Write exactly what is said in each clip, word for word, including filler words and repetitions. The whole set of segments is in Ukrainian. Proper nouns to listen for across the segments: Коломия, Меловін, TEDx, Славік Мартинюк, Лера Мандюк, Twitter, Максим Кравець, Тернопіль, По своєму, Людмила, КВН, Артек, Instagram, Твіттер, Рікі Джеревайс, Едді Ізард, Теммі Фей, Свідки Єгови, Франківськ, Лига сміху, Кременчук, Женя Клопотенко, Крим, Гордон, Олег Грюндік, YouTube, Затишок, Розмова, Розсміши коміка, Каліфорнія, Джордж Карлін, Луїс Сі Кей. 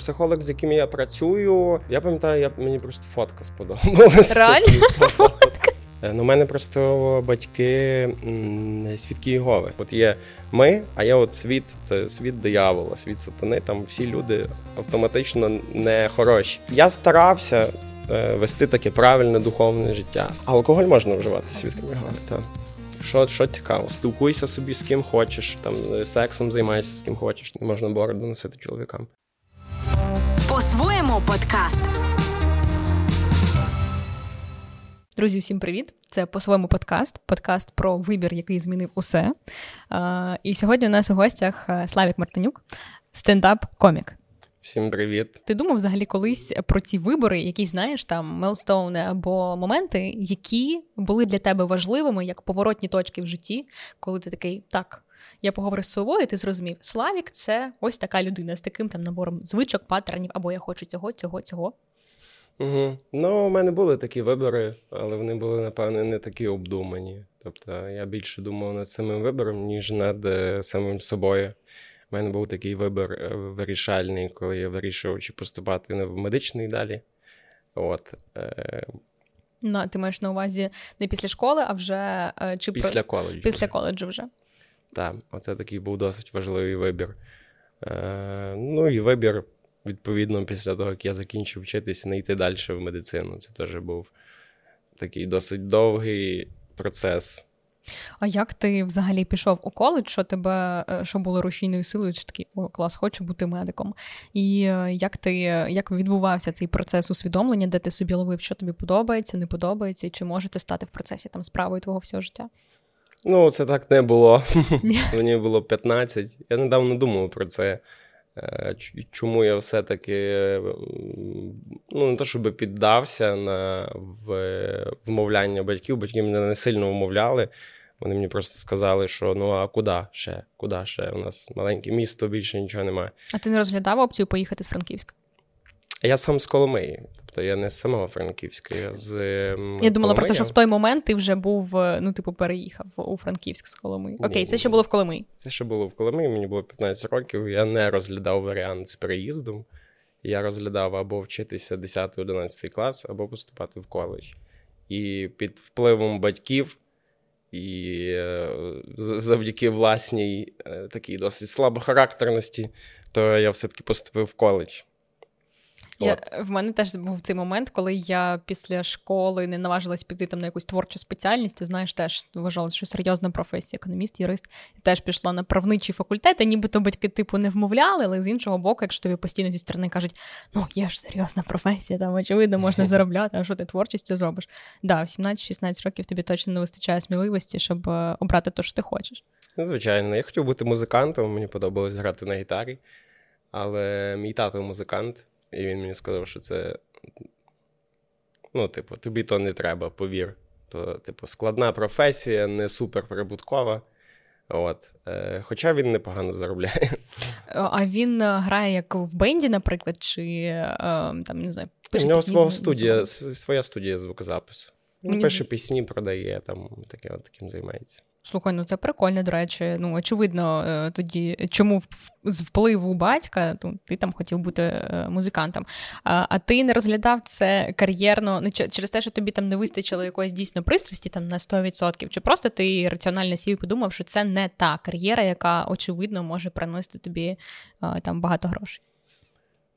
Психолог, з яким я працюю, я пам'ятаю, я, мені просто фотка сподобалась. Реально? Фотка? Ну, у мене просто батьки м- Свідки Єгови. От є ми, а є от світ, це світ диявола, світ сатани, там всі люди автоматично не хороші. Я старався е- вести таке правильне духовне життя. Алкоголь можна вживати Свідками Єгови, так. Що, що цікаво, спілкуйся собі з ким хочеш, там сексом займайся з ким хочеш, не можна бороду носити чоловікам. По-своєму подкаст. Друзі, всім привіт! Це «По-своєму подкаст», подкаст про вибір, який змінив усе. І сьогодні у нас у гостях Славік Мартинюк, стендап-комік. Всім привіт! Ти думав взагалі колись про ці вибори, які, знаєш, там, мейлстоуни або моменти, які були для тебе важливими, як поворотні точки в житті, коли ти такий, так, я поговорив з собою, і ти зрозумів, Славік – це ось така людина з таким там набором звичок, паттернів, або я хочу цього, цього, цього. Угу. Ну, у мене були такі вибори, але вони були, напевно, не такі обдумані. Тобто, я більше думав над самим вибором, ніж над самим собою. У мене був такий вибір вирішальний, коли я вирішував, чи поступати в медичний далі. От. Ну, ти маєш на увазі не після школи, а вже... Чи після про... коледжу. Після коледжу вже. Так, оце такий був досить важливий вибір. Ну і вибір, відповідно, після того, як я закінчив вчитися, не йти далі в медицину. Це теж був такий досить довгий процес. А як ти взагалі пішов у коледж, що тебе, що було рушійною силою, що такий, о, клас, хочу бути медиком. І як ти, як відбувався цей процес усвідомлення, де ти собі ловив, що тобі подобається, не подобається, і чи може це стати в процесі там справою твого всього життя? Ну, це так не було. Мені було п'ятнадцять. Я недавно думав про це. Чому я все-таки, ну, не то, щоб піддався на вмовляння батьків. Батьки мене не сильно вмовляли. Вони мені просто сказали, що ну, а куди ще? Куди ще? У нас маленьке місто, більше нічого немає. А ти не розглядав опцію поїхати з Франківська? Я сам з Коломиї. Тобто я не з самого Франківська, я з Я думала Коломия. Просто, що в той момент ти вже був, ну, типу, переїхав у Франківськ з Коломиї. Окей, це ще було в Коломиї. Це ще було в Коломиї, мені було п'ятнадцять років, я не розглядав варіант з переїздом. Я розглядав або вчитися десятий-одинадцятий клас, або поступати в коледж. І під впливом батьків, і завдяки власній такій досить слабохарактерності, то я все-таки поступив в коледж. Я, в мене теж був цей момент, коли я після школи не наважилась піти там на якусь творчу спеціальність. Ти знаєш, теж вважала, що серйозна професія, економіст, юрист. Я теж пішла на правничий факультет, а нібито батьки типу не вмовляли, але з іншого боку, якщо тобі постійно зі сторони кажуть, ну є ж серйозна професія, там очевидно можна заробляти, а що ти творчістю зробиш? Да, в сімнадцять-шістнадцять років тобі точно не вистачає сміливості, щоб обрати те, що ти хочеш. Звичайно, я хотів бути музикантом, мені подобалось грати на гітарі, але мій тато музикант. І він мені сказав, що це, ну, типу, тобі то не треба, повір. То, типу, складна професія, не суперприбуткова. От. Е, хоча він непогано заробляє. А він грає як в бенді, наприклад, чи, е, там, не знаю, пише У нього пісні, свого студія, своя студія звукозапису. Він мені... пише пісні, продає, там, таке, от, таким займається. Слухай, ну це прикольно, до речі. Ну, очевидно, тоді, чому з впливу батька, ну, ти там хотів бути музикантом. А, а ти не розглядав це кар'єрно, не через те, що тобі там не вистачило якоїсь дійсно пристрасті там на сто відсотків, чи просто ти раціонально сів і подумав, що це не та кар'єра, яка, очевидно, може приносити тобі там багато грошей?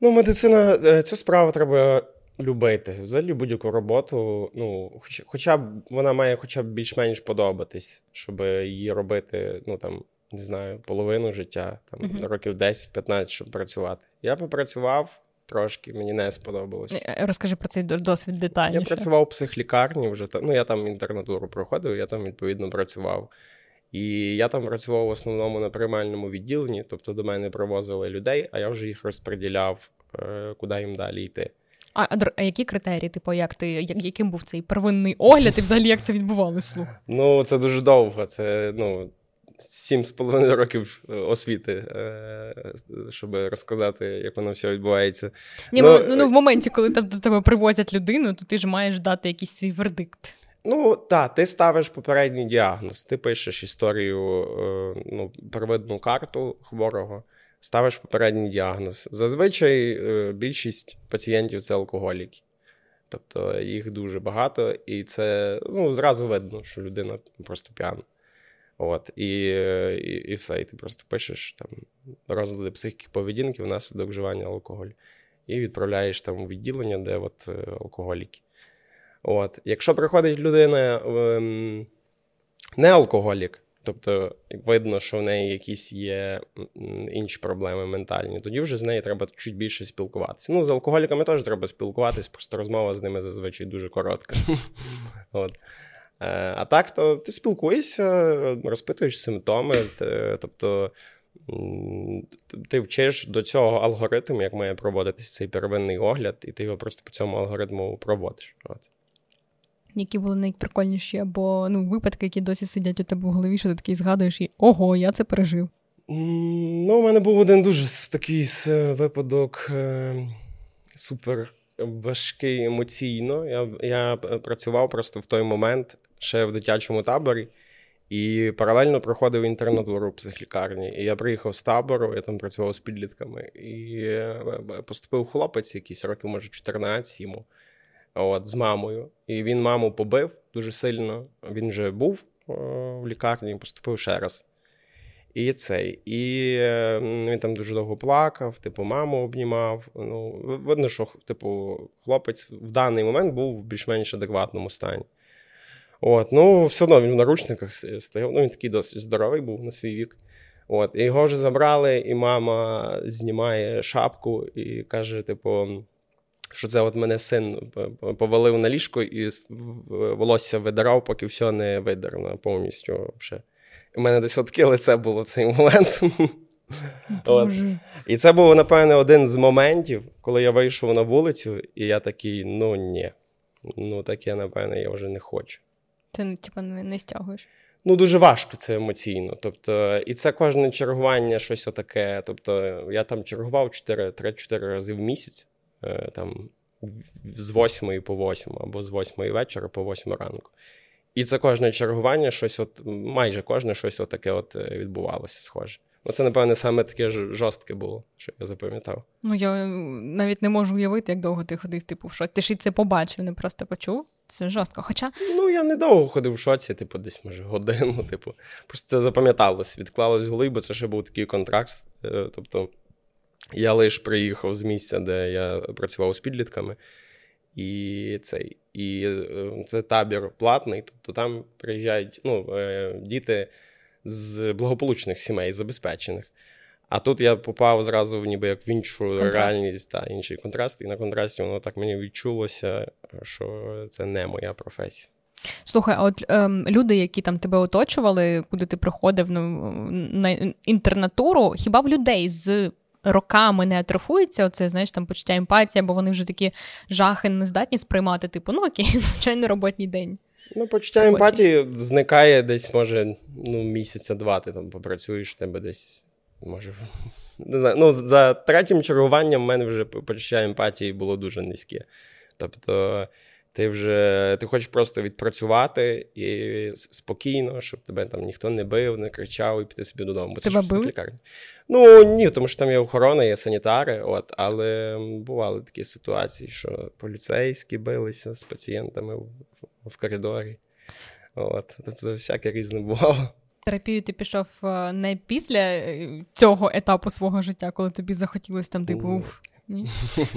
Ну, медицина, цю справу треба... любити. Взагалі будь-яку роботу, ну, хоч, хоча б вона має хоча б більш-менш подобатись, щоб її робити, ну, там, не знаю, половину життя, там, mm-hmm. років десять-п'ятнадцять, щоб працювати. Я попрацював трошки, мені не сподобалось. Розкажи про цей досвід детальніше. Я працював у психлікарні вже, ну, я там інтернатуру проходив, я там, відповідно, працював. І я там працював в основному на приймальному відділенні, тобто до мене привозили людей, а я вже їх розподіляв, куди їм далі йти. А, а які критерії, типу, як ти, яким був цей первинний огляд і взагалі як це відбувалося, слух? Ну, це дуже довго, це, ну, сім з половиною років освіти, щоб розказати, як воно все відбувається. Ні, ну, ну, ну, в моменті, коли там до тебе привозять людину, то ти ж маєш дати якийсь свій вердикт. Ну, так, ти ставиш попередній діагноз, ти пишеш історію, ну, первинну карту хворого. ставиш попередній діагноз. Зазвичай більшість пацієнтів – це алкоголіки. Тобто їх дуже багато, і це, ну, зразу видно, що людина просто п'яна. От, і, і, і все, і ти просто пишеш там розлади психіки поведінки внаслідок вживання алкоголю. І відправляєш там у відділення, де от алкоголіки. От, якщо приходить людина ем, не алкоголік, тобто видно, що в неї якісь є інші проблеми ментальні, тоді вже з нею треба чуть більше спілкуватися. Ну, з алкоголіками теж треба спілкуватись, просто розмова з ними зазвичай дуже коротка. От. А так, то ти спілкуєшся, розпитуєш симптоми, ти, тобто ти вчиш до цього алгоритм, як має проводитись цей первинний огляд, і ти його просто по цьому алгоритму проводиш. От. Які були найприкольніші або, ну, випадки, які досі сидять у тебе в голові, що ти такий згадуєш і «Ого, я це пережив». Ну, у мене був один дуже такий випадок супер важкий емоційно. Я, я працював просто в той момент ще в дитячому таборі і паралельно проходив інтернатуру в психлікарні. І я приїхав з табору, я там працював з підлітками. І поступив хлопець якийсь, років, може, чотирнадцять йому. От, з мамою. І він маму побив дуже сильно. Він вже був о, в лікарні, поступив ще раз. І цей. І е, він там дуже довго плакав, типу, маму обнімав. Ну, видно, що типу, хлопець в даний момент був в більш-менш адекватному стані. От, ну, все одно він в наручниках стояв. Ну, він такий досить здоровий був на свій вік. От, і його вже забрали, і мама знімає шапку і каже, типу, що це от мене син повалив на ліжко і волосся видирав, поки все не видерно повністю. У мене десь отаке лице було в цей момент. От. І це був, напевне, один з моментів, коли я вийшов на вулицю, і я такий, ну ні, ну таке, напевне, я вже не хочу. Ти, типу, не, не стягуєш? Ну, дуже важко це емоційно. Тобто, і це кожне чергування щось отаке. Тобто, я там чергував чотири-три-чотири рази в місяць. Там з восьмої по восьму, або з восьмої вечора по восьму ранку. І це кожне чергування, щось от, майже кожне щось от таке от відбувалося, схоже. Ну, це, напевне, саме таке жорстке було, що я запам'ятав. Ну, я навіть не можу уявити, як довго ти ходив, типу, в шоці. Ти ж і це побачив, не просто почув. Це жорстко. Хоча... Ну, я недовго ходив в шоці, типу, десь, може, годину, типу. Просто це запам'яталось, відклалось в голові, бо це ще був такий контракт, тобто... Я лише приїхав з місця, де я працював з підлітками, і цей, і це табір платний, тобто там приїжджають, ну, діти з благополучних сімей, забезпечених. А тут я попав зразу ніби як в іншу контраст. Реальність, та інший контраст, і на контрасті воно так мені відчулося, що це не моя професія. Слухай, а от ем, люди, які там тебе оточували, куди ти приходив, ну, на інтернатуру, хіба в людей з... роками не атрофується оце, знаєш, там почуття емпатії, бо вони вже такі жахи не здатні сприймати, типу, ну окей, звичайно, роботній день. Ну, почуття Робочі. Емпатії зникає десь, може, ну, місяця-два ти там попрацюєш, тебе десь, може, не знаю, ну, за третім чергуванням в мене вже почуття емпатії було дуже низьке. Тобто, ти вже, ти хочеш просто відпрацювати і спокійно, щоб тебе там ніхто не бив, не кричав і піти собі додому. Бо це тебе бив? Ну, ні, тому що там є охорона, є санітари, от, але бували такі ситуації, що поліцейські билися з пацієнтами в, в коридорі. От, тобто всяке різне бувало. Терапію ти пішов не після цього етапу свого життя, коли тобі захотілося там, типу, уф. Ні.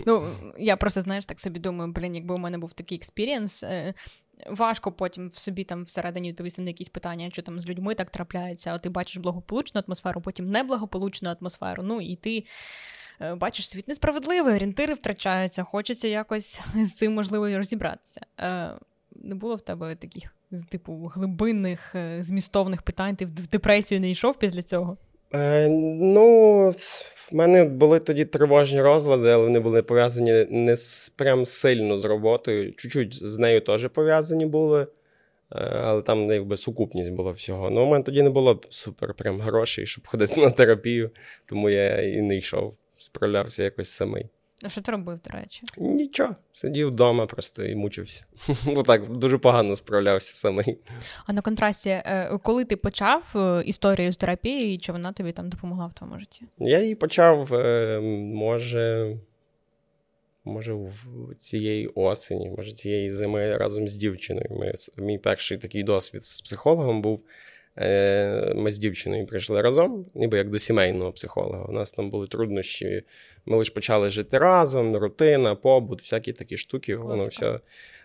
Ну, я просто, знаєш, так собі думаю, блін, якби у мене був такий експірієнс, важко потім в собі там всередині відповісти на якісь питання, що там з людьми так трапляється, а ти бачиш благополучну атмосферу, потім неблагополучну атмосферу, ну і ти бачиш, світ несправедливий, орієнтири втрачаються, хочеться якось з цим, можливо, розібратися. Не було в тебе таких, типу, глибинних, змістовних питань, ти в депресію не йшов після цього? Е, ну, в мене були тоді тривожні розлади, але вони були пов'язані не з, прям сильно з роботою. Чуть-чуть з нею теж пов'язані були, але там якби сукупність була всього. Ну, у мене тоді не було супер прям грошей, щоб ходити на терапію, тому я і не йшов, справлявся якось самий. А що ти робив, до речі? Нічого. Сидів вдома просто і мучився. Ну так, дуже погано справлявся самий. А на контрасті, коли ти почав історію з терапією, і чи вона тобі там допомогла в твоєму житті? Я її почав, може, може, цієї осені, може, цієї зими разом з дівчиною. Ми, мій перший такий досвід з психологом був. Ми з дівчиною прийшли разом, ніби як до сімейного психолога. У нас там були труднощі, ми лише почали жити разом, рутина, побут, всякі такі штуки, воно все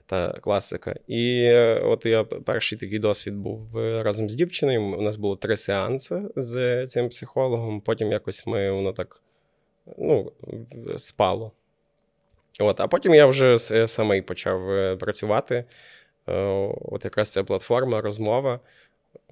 та класика. І от я перший такий досвід був разом з дівчиною, у нас було три сеанси з цим психологом, потім якось ми, воно так, ну, спало. От, а потім я вже самий почав працювати, от якраз ця платформа «Розмова».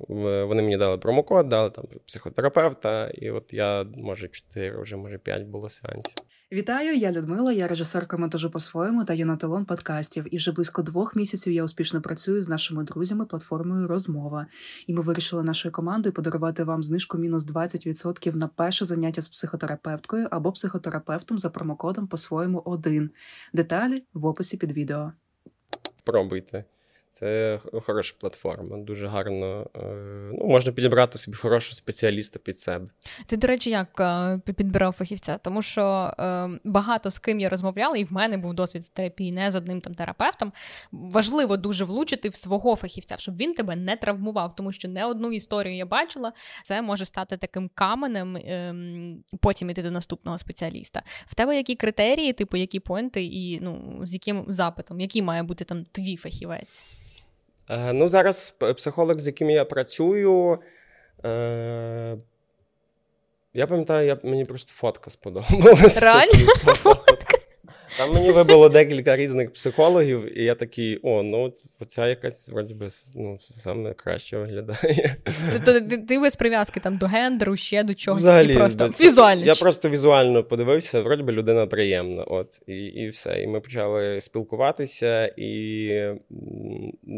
Вони мені дали промокод, дали там психотерапевта, і от я, може, чотири, вже, може, п'ять було сеансів. Вітаю, я Людмила, я режисерка монтажу «По-своєму» та є наталон подкастів. І вже близько двох місяців я успішно працюю з нашими друзями платформою «Розмова». І ми вирішили нашою командою подарувати вам знижку мінус двадцять відсотків на перше заняття з психотерапевткою або психотерапевтом за промокодом «По-своєму один». Деталі в описі під відео. Пробуйте. Це хороша платформа, дуже гарно, ну, можна підібрати собі хорошого спеціаліста під себе. Ти, до речі, як підбирав фахівця? Тому що багато з ким я розмовляла, і в мене був досвід з терапії не з одним там терапевтом. Важливо дуже влучити в свого фахівця, щоб він тебе не травмував, тому що не одну історію я бачила, це може стати таким каменем, потім іти до наступного спеціаліста. В тебе які критерії, типу, які поінти і, ну, з яким запитом, який має бути там твій фахівець? Ну, зараз психолог, з яким я працюю, е- я пам'ятаю, я, мені просто фотка сподобалась. Реально? Фотка? Там мені вибило декілька різних психологів, і я такий, о, ну, ця якась, вроді би, ну, саме краще виглядає. Тобто ти, ти без прив'язки там до гендеру, ще до чогось, взагалі, і просто до... візуально. Я просто візуально подивився, вроді би, людина приємна, от, і, і все. І ми почали спілкуватися, і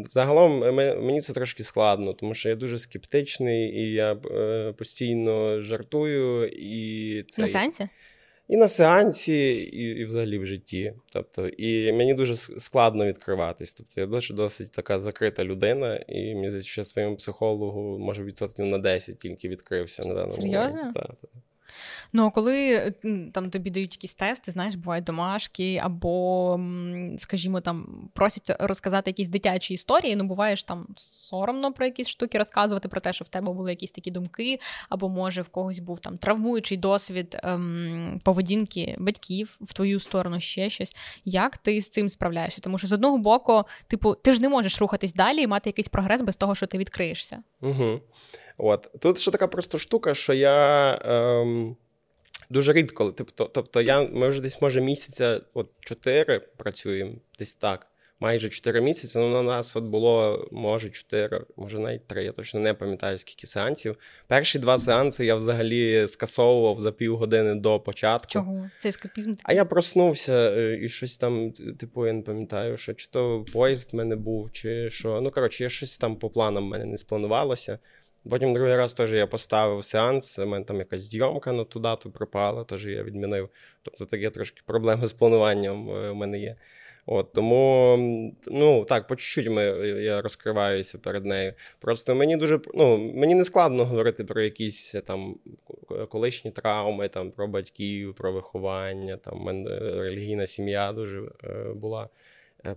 загалом мені це трошки складно, тому що я дуже скептичний, і я е, постійно жартую, і це... На сеансі? І на сеансі, і, і взагалі в житті. Тобто, і мені дуже складно відкриватись. Тобто, я досить, досить така закрита людина, і мені ще своєму психологу, може, відсотків на десять тільки відкрився на даному. Серйозно? Так. Ну, а коли там тобі дають якісь тести, знаєш, бувають домашки, або, скажімо, там просять розказати якісь дитячі історії, ну, буває ж там соромно про якісь штуки розказувати, про те, що в тебе були якісь такі думки, або, може, в когось був там травмуючий досвід ем, поведінки батьків в твою сторону, ще щось. Як ти з цим справляєшся? Тому що, з одного боку, типу, ти ж не можеш рухатись далі і мати якийсь прогрес без того, що ти відкриєшся. Угу. От. Тут ще така просто штука, що я ем, дуже рідко, тобто, тобто я, ми вже десь, може, місяця от, чотири працюємо, десь так, майже чотири місяці, ну, на нас от було, може, чотири, може, навіть три, я точно не пам'ятаю, скільки сеансів. Перші два сеанси я взагалі скасовував за півгодини до початку. Чого? Це ескапізм такий? А я проснувся і щось там, типу, я не пам'ятаю, що чи то поїзд в мене був, чи що, ну, коротше, я щось там по планам в мене не спланувалося. Потім другий раз теж я поставив сеанс, у мене там якась зйомка на ту дату припала, теж я відмінив. Тобто таке трошки проблеми з плануванням в мене є. От, тому, ну, так, по чуть-чуть ми, я розкриваюся перед нею. Просто мені дуже, ну, мені не складно говорити про якісь там колишні травми, там, про батьків, про виховання, там, в мене релігійна сім'я дуже е, була.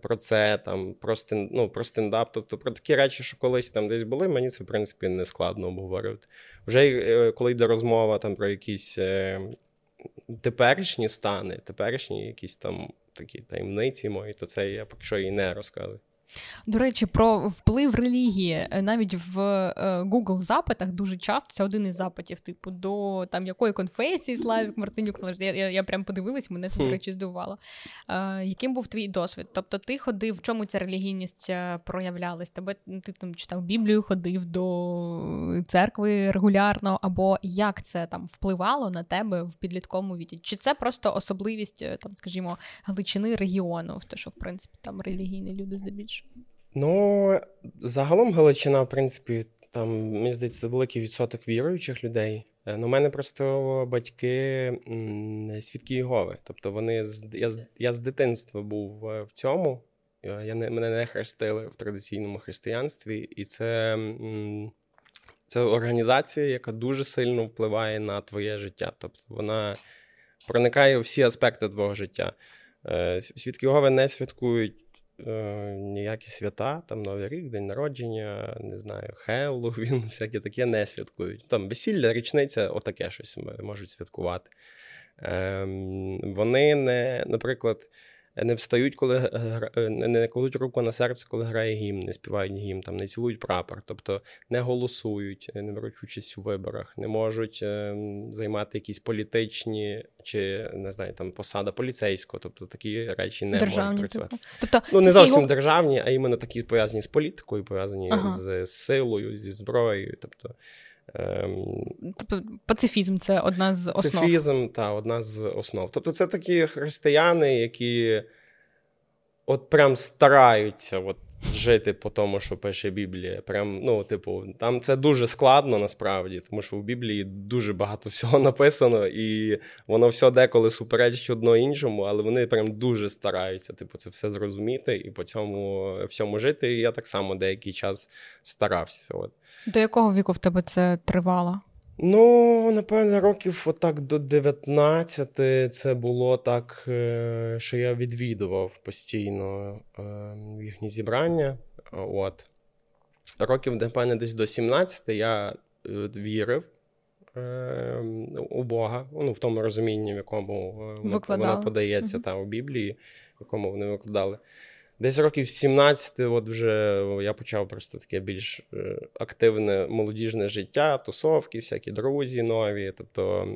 Про це, там, про, стен, ну, про стендап, тобто про такі речі, що колись там десь були, мені це, в принципі, не складно обговорювати. Вже коли йде розмова там, про якісь е, теперішні стани, теперішні якісь там такі таємниці мої, то це я поки що і не розказую. До речі, про вплив релігії. Навіть в Google-запитах дуже часто, це один із запитів, типу, до там, якої конфесії Славік Мартинюк. Я, я, я прям подивилась, мене це, до речі, здивувало. Е, яким був твій досвід? Тобто ти ходив, в чому ця релігійність проявлялась? Тебе, ти там читав Біблію, ходив до церкви регулярно, або як це там впливало на тебе в підлітковому віці? Чи це просто особливість, там, скажімо, Галичини регіону, те, що, в принципі, там релігійні люди здебільшого? Ну, загалом Галичина, в принципі, там, мені здається, великий відсоток віруючих людей. Ну, у мене просто батьки Свідки Єгови. Тобто вони з я, я з дитинства був в цьому. Я не мене не хрестили в традиційному християнстві, і це, це організація, яка дуже сильно впливає на твоє життя. Тобто вона проникає у всі аспекти твого життя. Свідки Єгови не святкують ніякі свята, там Новий рік, день народження, не знаю, Хеллоуін, всякі таке не святкують. Там весілля, річниця, отаке щось можуть святкувати. Вони не, наприклад, не встають, коли не кладуть руку на серце, коли грає гімн, не співають гімн, там не цілують прапор, тобто не голосують, не беруть участь у виборах, не можуть займати якісь політичні чи не знаю, там посада поліцейського, тобто такі речі не державні, можуть працювати. Тобто, ну не зовсім його... державні, а іменно такі пов'язані з політикою, пов'язані ага. з силою, зі зброєю, тобто. Ем... Тобто пацифізм – це одна з основ. Пацифізм, так, одна з основ. Тобто це такі християни, які от прям стараються от жити по тому, що пише Біблія. Прям, ну, типу, там це дуже складно насправді, тому що в Біблії дуже багато всього написано, і воно все деколи суперечить одно іншому, але вони прям дуже стараються, типу, це все зрозуміти і по цьому всьому жити. І я так само деякий час старався. От. До якого віку в тебе це тривало? Ну, напевно, років отак до дев'ятнадцяти це було так, що я відвідував постійно їхні зібрання. От. Років, напевно, десь до сімнадцяти я вірив у Бога, ну, в тому розумінні, в якому викладали. Вона подається угу. там, у Біблії, в якому вони викладали. Десь років з сімнадцяти от вже я почав просто таке більш активне молодіжне життя, тусовки, всякі друзі нові. Тобто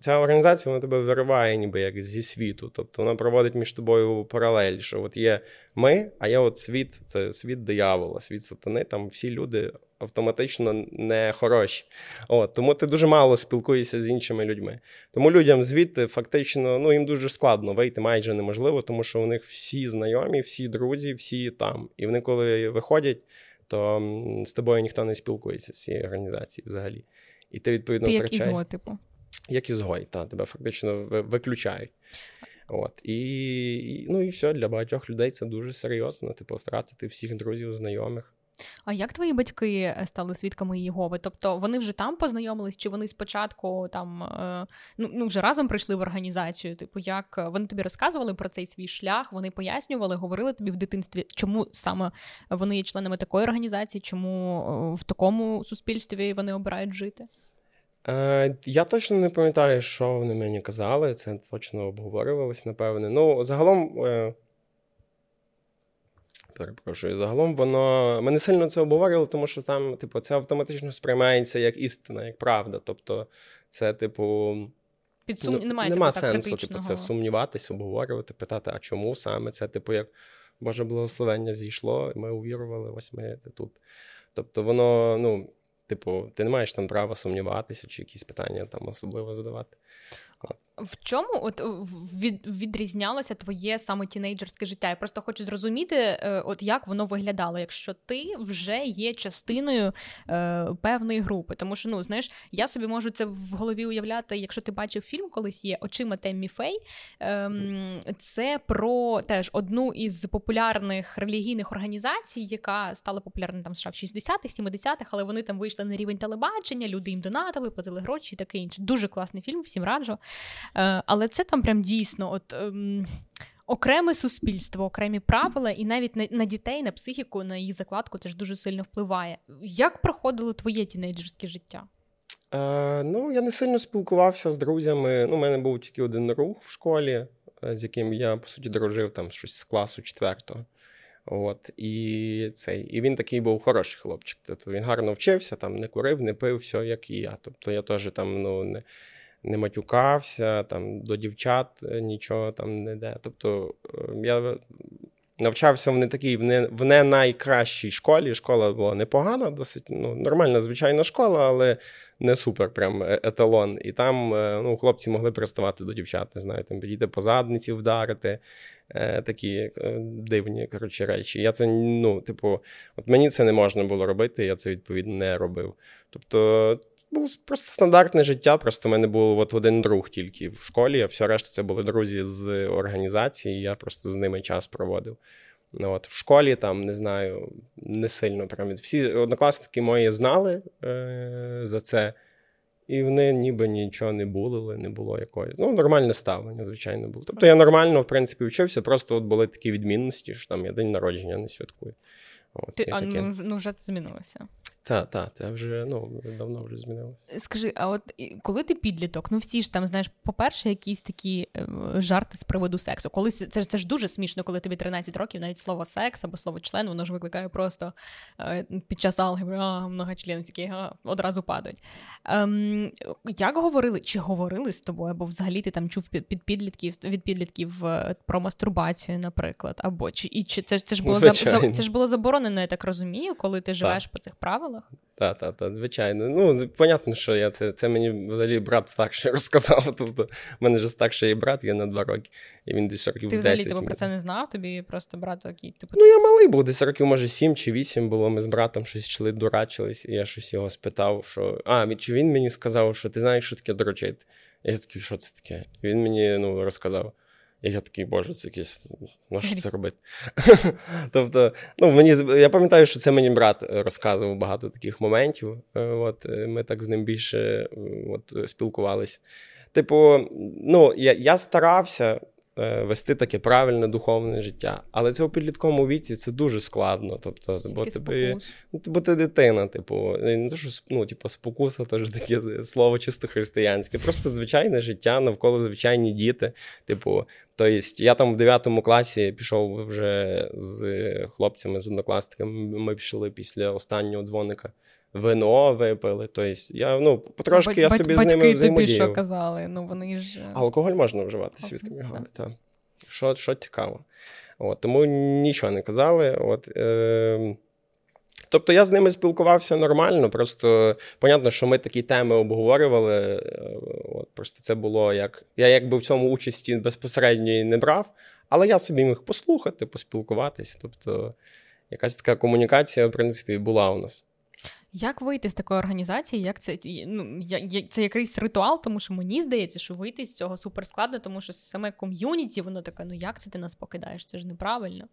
ця організація, вона тебе вириває ніби як зі світу. Тобто вона проводить між тобою паралель, що от є ми, а є от світ, це світ диявола, світ сатани, там всі люди автоматично не хороші. От, тому ти дуже мало спілкуєшся з іншими людьми. Тому людям звідти фактично, ну, їм дуже складно вийти, майже неможливо, тому що у них всі знайомі, всі друзі, всі там. І вони коли виходять, то з тобою ніхто не спілкується з цією організацією взагалі. І ти відповідно втрачаєш. Ти як ізгой, типу? Як ізгой, так, тебе фактично виключають. От, і, і, ну, і все, для багатьох людей це дуже серйозно, типу, втратити всіх друзів, знайомих. А як твої батьки стали свідками Єгови? Тобто вони вже там познайомились, чи вони спочатку там, ну, ну вже разом прийшли в організацію? Типу, як вони тобі розказували про цей свій шлях, вони пояснювали, говорили тобі в дитинстві, чому саме вони є членами такої організації, чому в такому суспільстві вони обирають жити? Я точно не пам'ятаю, що вони мені казали, це точно обговорювалось, напевне. Ну, загалом... Перепрошую, загалом воно... Ми не сильно це обговорювали, тому що там, типу, це автоматично сприймається як істина, як правда. Тобто це, типу... Під сум... ну, немає нема сенсу, типу, це сумніватись, обговорювати, питати, а чому саме це, типу, як Боже благословення зійшло, ми увірували, ось ми тут. Тобто воно, ну, типу, ти не маєш там права сумніватися чи якісь питання там особливо задавати. В чому от від, відрізнялося твоє саме тінейджерське життя? Я просто хочу зрозуміти, от як воно виглядало, якщо ти вже є частиною е, певної групи. Тому що, ну, знаєш, я собі можу це в голові уявляти, якщо ти бачив фільм колись є «Очима Теммі Фей», е, це про теж одну із популярних релігійних організацій, яка стала популярною там в США в шістдесятих, сімдесятих, але вони там вийшли на рівень телебачення, люди їм донатили, платили гроші і таке інше. Дуже класний фільм, всім раджу. Але це там прям дійсно от, ем, окреме суспільство, окремі правила, і навіть на, на дітей, на психіку, на їх закладку це ж дуже сильно впливає. Як проходило твоє тінейджерське життя? Е, ну, я не сильно спілкувався з друзями. Ну, у мене був тільки один рух в школі, з яким я, по суті, дружив там щось з класу четвертого. От, і, цей, і він такий був хороший хлопчик. Тобто він гарно вчився, там, не курив, не пив, все, як і я. Тобто я теж там, ну, не... не матюкався, там, до дівчат нічого там не йде. Тобто я навчався в не такій, в не, в не найкращій школі. Школа була непогана, досить, ну, нормальна, звичайна школа, але не супер прям еталон. І там, ну, хлопці могли приставати до дівчат, не знаю, там, підійти по задниці, вдарити, е, такі дивні, коротше, речі. Я це, ну, типу, от мені це не можна було робити, я це, відповідно, не робив. Тобто було просто стандартне життя. Просто в мене був от один друг тільки в школі, а все решта це були друзі з організації, я просто з ними час проводив. Ну, от, в школі там, не знаю, не сильно прям. Всі однокласники мої знали е- за це, і вони ніби нічого не булили, не було якоїсь. Ну, нормальне ставлення, звичайно, було. Тобто я нормально, в принципі, вчився, просто от були такі відмінності, що там я день народження не святкую. От, ти, а таке. Ну вже це змінилося? Так, так, це вже, ну, давно вже змінилося. Скажи, а от коли ти підліток, ну всі ж там, знаєш, по-перше, якісь такі жарти з приводу сексу. Коли, це, це ж дуже смішно, коли тобі тринадцять років, навіть слово секс або слово член, воно ж викликає просто під час алгебри, а, многочлен, такі, а, одразу падають. Ем, як говорили, чи говорили з тобою, або взагалі ти там чув під підлітків, від підлітків про мастурбацію, наприклад, або, чи, і, чи це, це, ж було, за, це ж було заборонено, я так розумію, коли ти живеш так. по цих правилах? Так, так, так, звичайно. Ну, понятно, що я це, це мені взагалі брат старший розказав. Тобто, в мене ж старший брат, я на два роки, і він десь років десять. Ти взагалі десять, тебе про це не знав? Тобі просто брат такий? Типу... Ну, я малий був, десь років, може, сім чи вісім було, ми з братом щось йшли, дурачились, і я щось його спитав, що... А, чи він мені сказав, що ти знаєш, що таке дурачити? Я такий, що це таке? Він мені, ну, розказав. І я такий, боже, це якийсь, ну що це робити? Тобто, ну, мені, я пам'ятаю, що це мені брат розказував багато таких моментів. От, ми так з ним більше от, спілкувалися. Типу, ну, я, я старався вести таке правильне духовне життя, але це у підлітковому віці це дуже складно. Тобто, бо, тобі, бо ти дитина, типу, не то, що ну, типу, спокуса, то ж таке слово чисто християнське, просто звичайне життя, навколо звичайні діти, типу. Тобто я там в дев'ятому класі пішов вже з хлопцями, з однокласниками, ми пішли після останнього дзвоника, вино випили. Тобто я, ну, потрошки Бать, я собі з ними взаємодіяв. Батьки тобі що казали? Ну, вони ж... Алкоголь можна вживати, свідками Єгови, так. Що, що цікаво. От, тому нічого не казали. От, е... Тобто я з ними спілкувався нормально, просто, понятно, що ми такі теми обговорювали, от, просто це було як, я якби в цьому участі безпосередньо не брав, але я собі міг послухати, поспілкуватись, тобто якась така комунікація, в принципі, була у нас. Як вийти з такої організації? Як це, ну, я, це якийсь ритуал, тому що мені здається, що вийти з цього суперскладно, тому що саме ком'юніті, воно таке, ну як це ти нас покидаєш, це ж неправильно.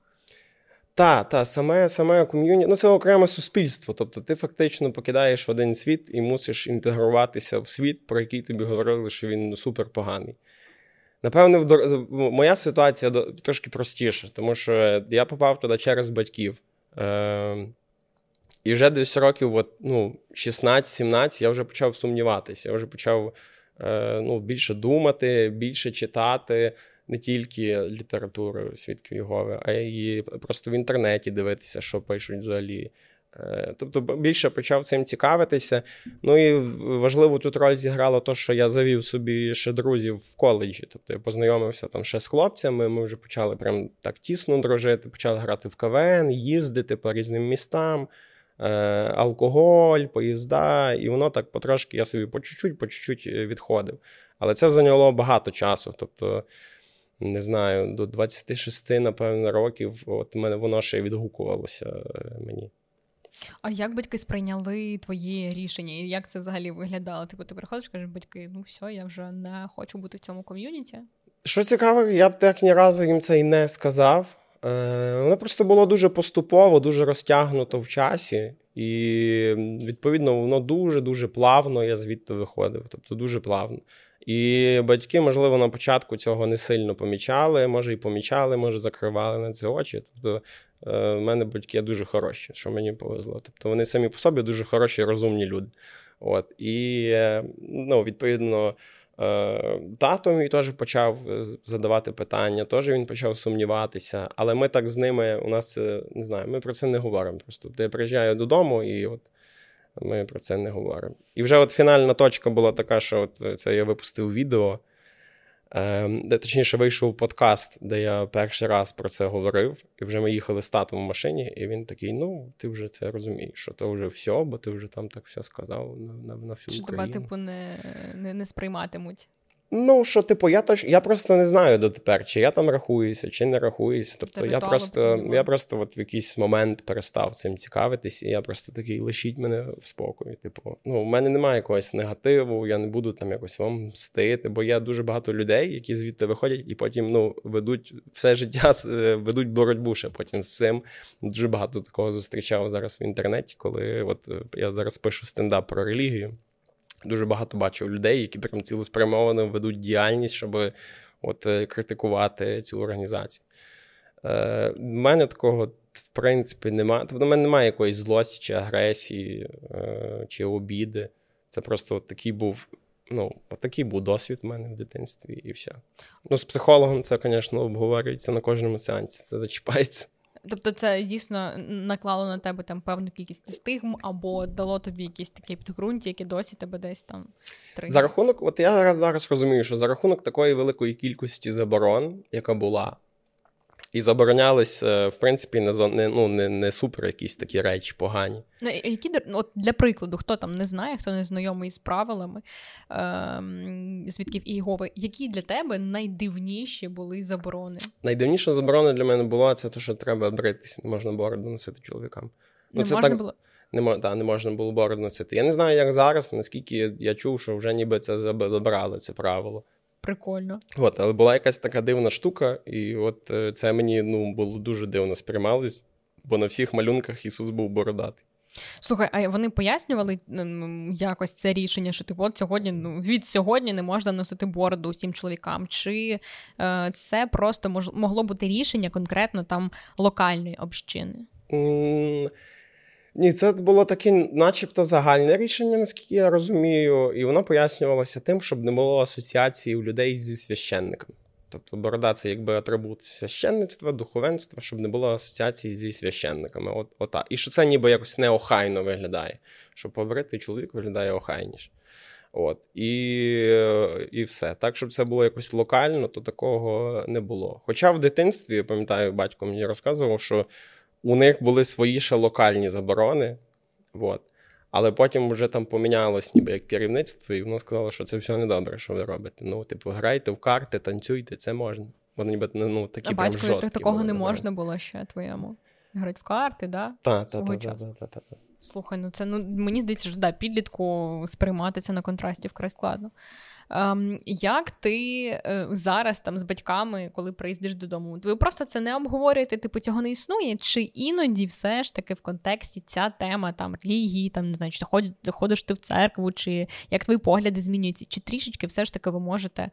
Та, та, саме, саме ком'юніті, ну це окреме суспільство, тобто ти фактично покидаєш один світ і мусиш інтегруватися в світ, про який тобі говорили, що він супер поганий. Напевно, моя ситуація трошки простіша, тому що я попав туди через батьків. І вже десь років, от, ну, шістнадцять-сімнадцять, я вже почав сумніватися, я вже почав е, ну, більше думати, більше читати, не тільки літературу Свідків Єгови, а й просто в інтернеті дивитися, що пишуть взагалі. Е, тобто більше почав цим цікавитися. Ну і важливу тут роль зіграло те, що я завів собі ще друзів в коледжі. Тобто я познайомився там ще з хлопцями, ми вже почали прям так тісно дружити, почали грати в КВН, їздити по різним містам. Алкоголь, поїзда, і воно так потрошки, я собі по чуть-чуть, по чуть-чуть відходив. Але це зайняло багато часу, тобто, не знаю, до двадцяти шести, напевно, років, от мене воно ще відгукувалося мені. А як батьки сприйняли твої рішення? І як це взагалі виглядало? Типу, ти приходиш, кажеш, батьки, ну все, я вже не хочу бути в цьому ком'юніті. Що цікаво, я так ні разу їм це і не сказав. Воно просто було дуже поступово, дуже розтягнуто в часі, і, відповідно, воно дуже-дуже плавно, я звідти виходив, тобто дуже плавно. І батьки, можливо, на початку цього не сильно помічали, може і помічали, може закривали на це очі. Тобто в мене батьки дуже хороші, що мені повезло. Тобто вони самі по собі дуже хороші, розумні люди. От. І, ну, відповідно, тато мій теж почав задавати питання, теж він почав сумніватися, але ми так з ними, у нас, не знаю, ми про це не говоримо просто. Тобто я приїжджаю додому, і от ми про це не говоримо. І вже от фінальна точка була така, що от це я випустив відео, де, точніше, вийшов подкаст, де я перший раз про це говорив, і вже ми їхали з татом в машині, і він такий, ну, ти вже це розумієш, що то вже все, бо ти вже там так все сказав на, на, на всю Україну. Що тебе, типу, не, не, не сприйматимуть? Ну, що, типу, я точ... я просто не знаю дотепер, чи я там рахуюся, чи не рахуюся. Тобто Теритолог, я просто, не я просто от в якийсь момент перестав цим цікавитись, і я просто такий, лишіть мене в спокої. Типу, ну, в мене немає якогось негативу, я не буду там якось вам мстити, бо є дуже багато людей, які звідти виходять і потім, ну, ведуть все життя, ведуть боротьбу ще потім з цим. Дуже багато такого зустрічав зараз в інтернеті, коли от я зараз пишу стендап про релігію. Дуже багато бачив людей, які прям цілеспрямовано ведуть діяльність, щоб от критикувати цю організацію. Е, в мене такого, в принципі, немає. Тобто в мене немає якоїсь злості чи агресії, е, чи обіди. Це просто от такий був, ну, от такий був досвід в мене в дитинстві і все. Ну, з психологом це, звісно, обговорюється на кожному сеансі, це зачіпається. Тобто це дійсно наклало на тебе там певну кількість стигм або дало тобі якісь такі підґрунті, які досі тебе десь там тримають? За рахунок, от я зараз, зараз розумію, що за рахунок такої великої кількості заборон, яка була, і заборонялись, в принципі, не, ну, не, не супер якісь такі речі погані. Ну, які, от для прикладу, хто там не знає, хто не знайомий з правилами е-м, Свідків Єгови, які для тебе найдивніші були заборони? Найдивніша заборона для мене була це те, що треба бритися, не можна бороду носити чоловікам. Ну, не це можна так... було? Не, та, не можна було бороду носити. Я не знаю, як зараз, наскільки я чув, що вже ніби це забрали, це правило. Прикольно. От, але була якась така дивна штука, і от це мені, ну, було дуже дивно сприймалось, бо на всіх малюнках Ісус був бородатий. Слухай, а вони пояснювали якось це рішення, що типу, от сьогодні, ну, від сьогодні не можна носити бороду всім чоловікам? Чи е, це просто мож, могло бути рішення конкретно там локальної общини? Mm. Ні, це було таке начебто загальне рішення, наскільки я розумію, і воно пояснювалося тим, щоб не було асоціації у людей зі священниками. Тобто борода – це якби атрибут священництва, духовенства, щоб не було асоціації зі священниками. От, ота. І що це ніби якось неохайно виглядає, що побритий чоловік виглядає охайніше. От. І, і все. Так, щоб це було якось локально, то такого не було. Хоча в дитинстві, я пам'ятаю, батько мені розказував, що у них були свої ще локальні заборони, от. Але потім вже там помінялось ніби як керівництво, і воно сказало, що це все недобре, що ви робите. Ну, типу, грайте в карти, танцюйте, це можна. Вони ніби, ну, такі а прям батько, жорсткі. А батько, такого не можна було ще твоєму? Грати в карти, да? Так, так, так, так, так. Слухай, ну це, ну, мені здається, що да, підлітку сприймати це на контрасті вкрай складно. Ем, як ти е, зараз там з батьками, коли приїздиш додому, ви просто це не обговорюєте, типу цього не існує? Чи іноді все ж таки в контексті ця тема там релігії, там, не знаю, чи заходиш ти в церкву, чи як твої погляди змінюються, чи трішечки все ж таки ви можете е,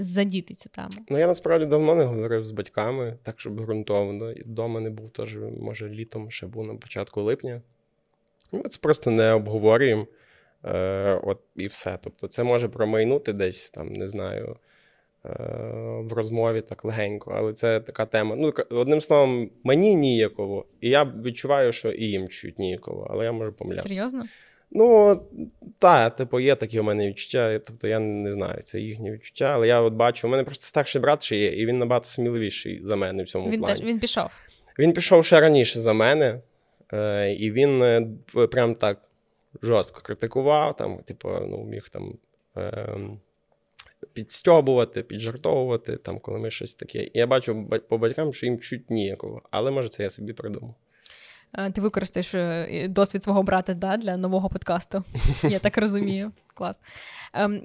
задіти цю тему? Ну я насправді давно не говорив з батьками, так щоб ґрунтовно. І вдома не був, тож може літом ще був на початку липня. Ми це просто не обговорюємо. Е, от і все. Тобто це може промайнути десь, там, не знаю, е, в розмові так легенько, але це така тема. Ну, одним словом, мені ніяково, і я відчуваю, що і їм чуть ніяково, але я можу помилятися. Серйозно? Ну, та, типу, є такі у мене відчуття, тобто я не знаю, це їхні відчуття, але я от бачу, у мене просто старший брат ще є, і він набагато сміливіший за мене в цьому він, плані. Він пішов? Він пішов ще раніше за мене, е, і він е, прям так жорстко критикував, там, типу, ну, міг там е- підстьобувати, піджартовувати, там, коли ми щось таке. І я бачу по батькам, що їм чуть ніякого, але, може, це я собі придумав. Ти використаєш досвід свого брата, да, для нового подкасту, я так розумію. Клас.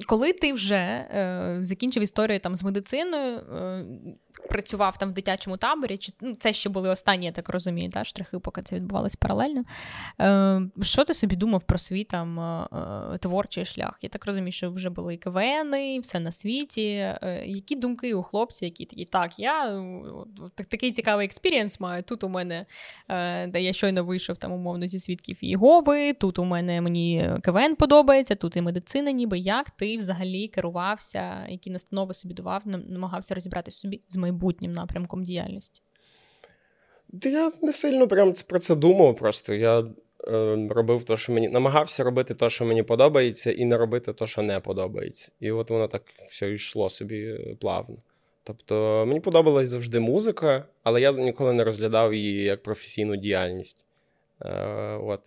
Коли ти вже закінчив історію там з медициною, працював там в дитячому таборі, чи, ну, це ще були останні, я так розумію, да, штрихи, поки це відбувалось паралельно. Що ти собі думав про свій там творчий шлях? Я так розумію, що вже були і КВН, і все на світі. Які думки у хлопців, які такі, так, я такий цікавий експірієнс маю, тут у мене, де я щойно вийшов там умовно зі Свідків Єгови, тут у мене мені КВН подобається, тут і медицина. Медицина ніби, як ти взагалі керувався, які настанови собі давав, намагався розібратися собі з майбутнім напрямком діяльності? Я не сильно прям про це думав просто. Я е, робив то, що мені... намагався робити те, що мені подобається, і не робити те, що не подобається. І от воно так все йшло собі плавно. Тобто мені подобалась завжди музика, але я ніколи не розглядав її як професійну діяльність. Е, от.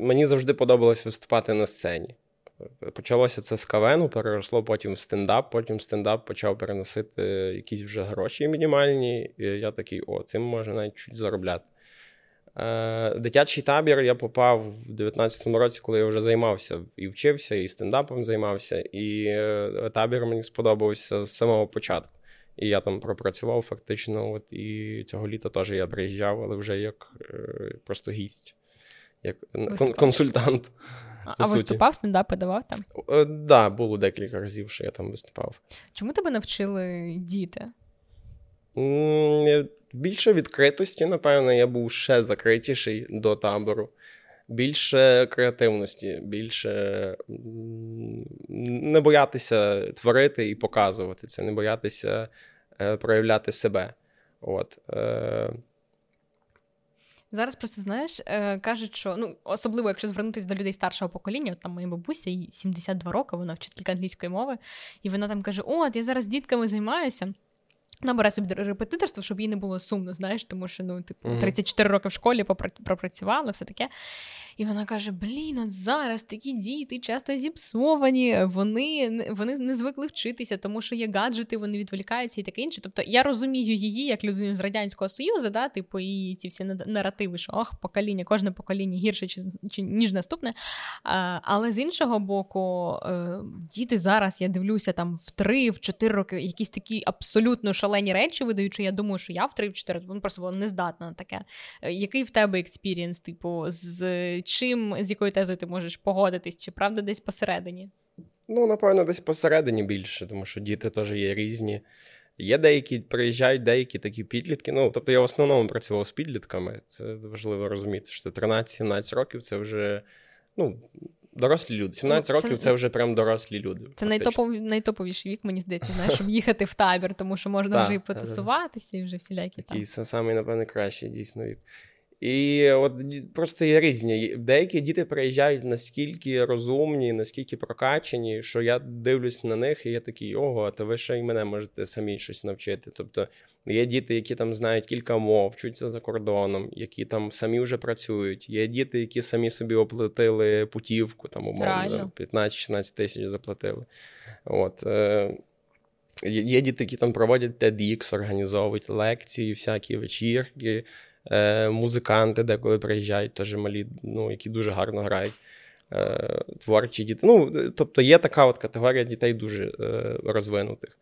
Мені завжди подобалось виступати на сцені. Почалося це з КВНу, переросло потім в стендап, потім стендап почав переносити якісь вже гроші мінімальні, і я такий, о, цим можна навіть чуть заробляти. Дитячий табір я попав в дев'ятнадцятому році, коли я вже займався і вчився, і стендапом займався, і табір мені сподобався з самого початку. І я там пропрацював фактично, от, і цього літа теж я приїжджав, але вже як просто гість, як виступав. Консультант. А виступав, стендапи давав там? Так, да, було декілька разів, що я там виступав. Чому тебе навчили діти? Більше відкритості, напевно, я був ще закритіший до табору. Більше креативності, більше не боятися творити і показувати це, не боятися проявляти себе. От. Зараз просто, знаєш, кажуть, що, ну, особливо, якщо звернутися до людей старшого покоління, от там моя бабуся, їй сімдесят два роки, вона вчителька англійської мови, і вона там каже, от, я зараз з дітками займаюся. Вона бере собі репетиторство, щоб їй не було сумно, знаєш, тому що, ну, типу, тридцять чотири роки в школі пропрацювала, все таке. І вона каже, блін, от зараз такі діти часто зіпсовані, вони, вони не звикли вчитися, тому що є гаджети, вони відволікаються і таке інше. Тобто я розумію її, як людину з Радянського Союзу, да, типу, і ці всі наративи, що ох, покоління, кожне покоління гірше, чи, чи, ніж наступне. А, але з іншого боку, діти зараз, я дивлюся, там в три-чотири роки якісь такі абсолютно шалені речі видають, що я думаю, що я в три-чотири, вона просто була нездатна на таке. Який в тебе експірієнс, типу, з... Чим, з якою тезою ти можеш погодитись? Чи правда десь посередині? Ну, напевно, десь посередині більше, тому що діти теж є різні. Є деякі, приїжджають деякі такі підлітки. Ну, тобто я в основному працював з підлітками. Це важливо розуміти, що це тринадцять-сімнадцять років, це вже, ну, дорослі люди. сімнадцять ну, це... років це вже прям дорослі люди. Це найтопов... найтоповіший вік, мені здається, знаєш, щоб їхати в табір, тому що можна та, вже і потусуватися, та, і вже всілякі там. І це самий, напевно, кращий дійсно вік. І от просто є різні. Деякі діти приїжджають наскільки розумні, наскільки прокачені, що я дивлюсь на них і я такий, ого, то ви ще й мене можете самі щось навчити. Тобто є діти, які там знають кілька мов, вчуться за кордоном, які там самі вже працюють. Є діти, які самі собі оплатили путівку, там умовно, п'ятнадцять-шістнадцять тисяч заплатили. От. Є діти, які там проводять TEDx, організовують лекції, всякі вечірки. Музиканти деколи приїжджають, теж малі, ну, які дуже гарно грають, творчі діти. Ну, тобто є така от категорія дітей дуже розвинутих.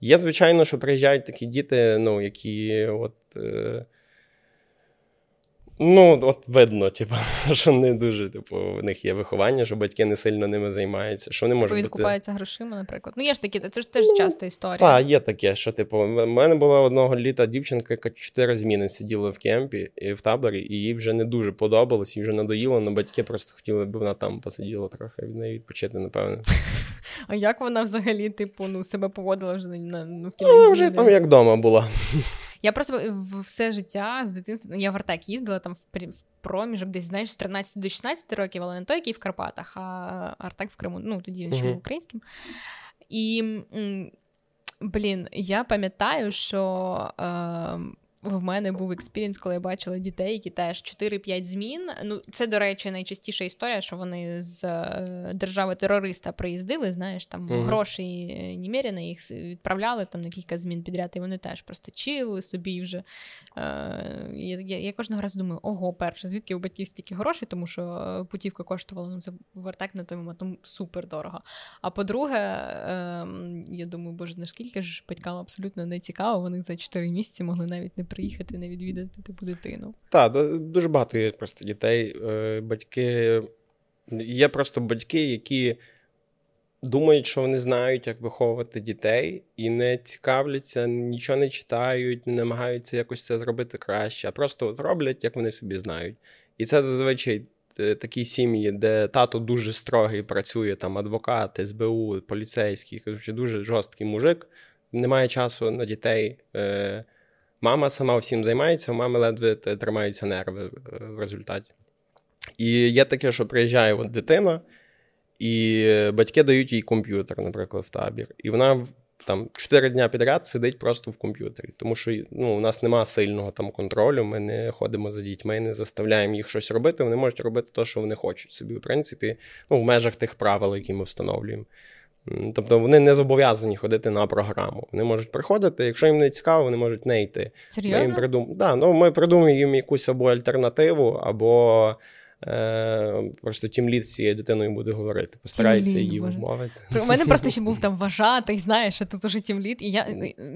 Є, звичайно, що приїжджають такі діти, ну, які от, ну, от видно, типу, що не дуже, типу, в них є виховання, що батьки не сильно ними займаються, що не можуть бути... Відкупаються грошима, наприклад. Ну, є ж такі, це ж теж ну, часта історія. Так, є таке, що, типу, в мене була одного літа дівчинка, яка чотири зміни сиділа в кемпі, і в таборі, і їй вже не дуже подобалось, їй вже надоїло, але батьки просто хотіли, б вона там посиділа трохи, від неї відпочити, напевно. А як вона взагалі, типу, ну, себе поводила вже на, ну, в кінець? Ну, вже там як вдома була. Я просто все життя з дитинства, я в Артек їздила там в проміжок десь, знаєш, з тринадцяти до шістнадцяти років, але не той, який в Карпатах, а Артек в Криму, ну, тоді він ще був українським. І, блін, я пам'ятаю, що... Е- В мене був експірієнс, коли я бачила дітей, які теж чотири-п'ять змін. Ну, це, до речі, найчастіша історія, що вони з держави-терориста приїздили, знаєш, там mm-hmm. гроші немерено, їх відправляли там на кілька змін підряд, і вони теж просто чили собі вже. Я, я, я кожного разу думаю, ого, перше, звідки у батьків стільки грошей, тому що путівка коштувала, ну, це вертак на той момент, тому супер дорого. А по-друге, я думаю, боже, наскільки ж батькам абсолютно не цікаво, вони за чотири місяці могли навіть не приїхати, не відвідати типу дитину. Так, дуже багато є просто дітей, батьки, є просто батьки, які думають, що вони знають, як виховувати дітей, і не цікавляться, нічого не читають, не намагаються якось це зробити краще, а просто от роблять, як вони собі знають. І це зазвичай такі сім'ї, де тато дуже строгий, працює, там адвокат, ес бе у, поліцейський, дуже жорсткий мужик, немає часу на дітей. Мама сама всім займається, у мами ледве тримаються нерви в результаті. І є таке, що приїжджає от дитина, і батьки дають їй комп'ютер, наприклад, в табір. І вона там чотири дня підряд сидить просто в комп'ютері. Тому що, ну, у нас немає сильного там контролю, ми не ходимо за дітьми, не заставляємо їх щось робити, вони можуть робити те, що вони хочуть собі, в принципі, ну, в межах тих правил, які ми встановлюємо. Тобто вони не зобов'язані ходити на програму. Вони можуть приходити, якщо їм не цікаво, вони можуть не йти. Серйозно? Ми їм придум... да, ну, ми придумуємо їм якусь або альтернативу, або е... просто тімлід з цією дитиною буде говорити. Постарається її вмовити. У мене просто ще був там вважатий, знаєш, а тут уже тімлід. І я,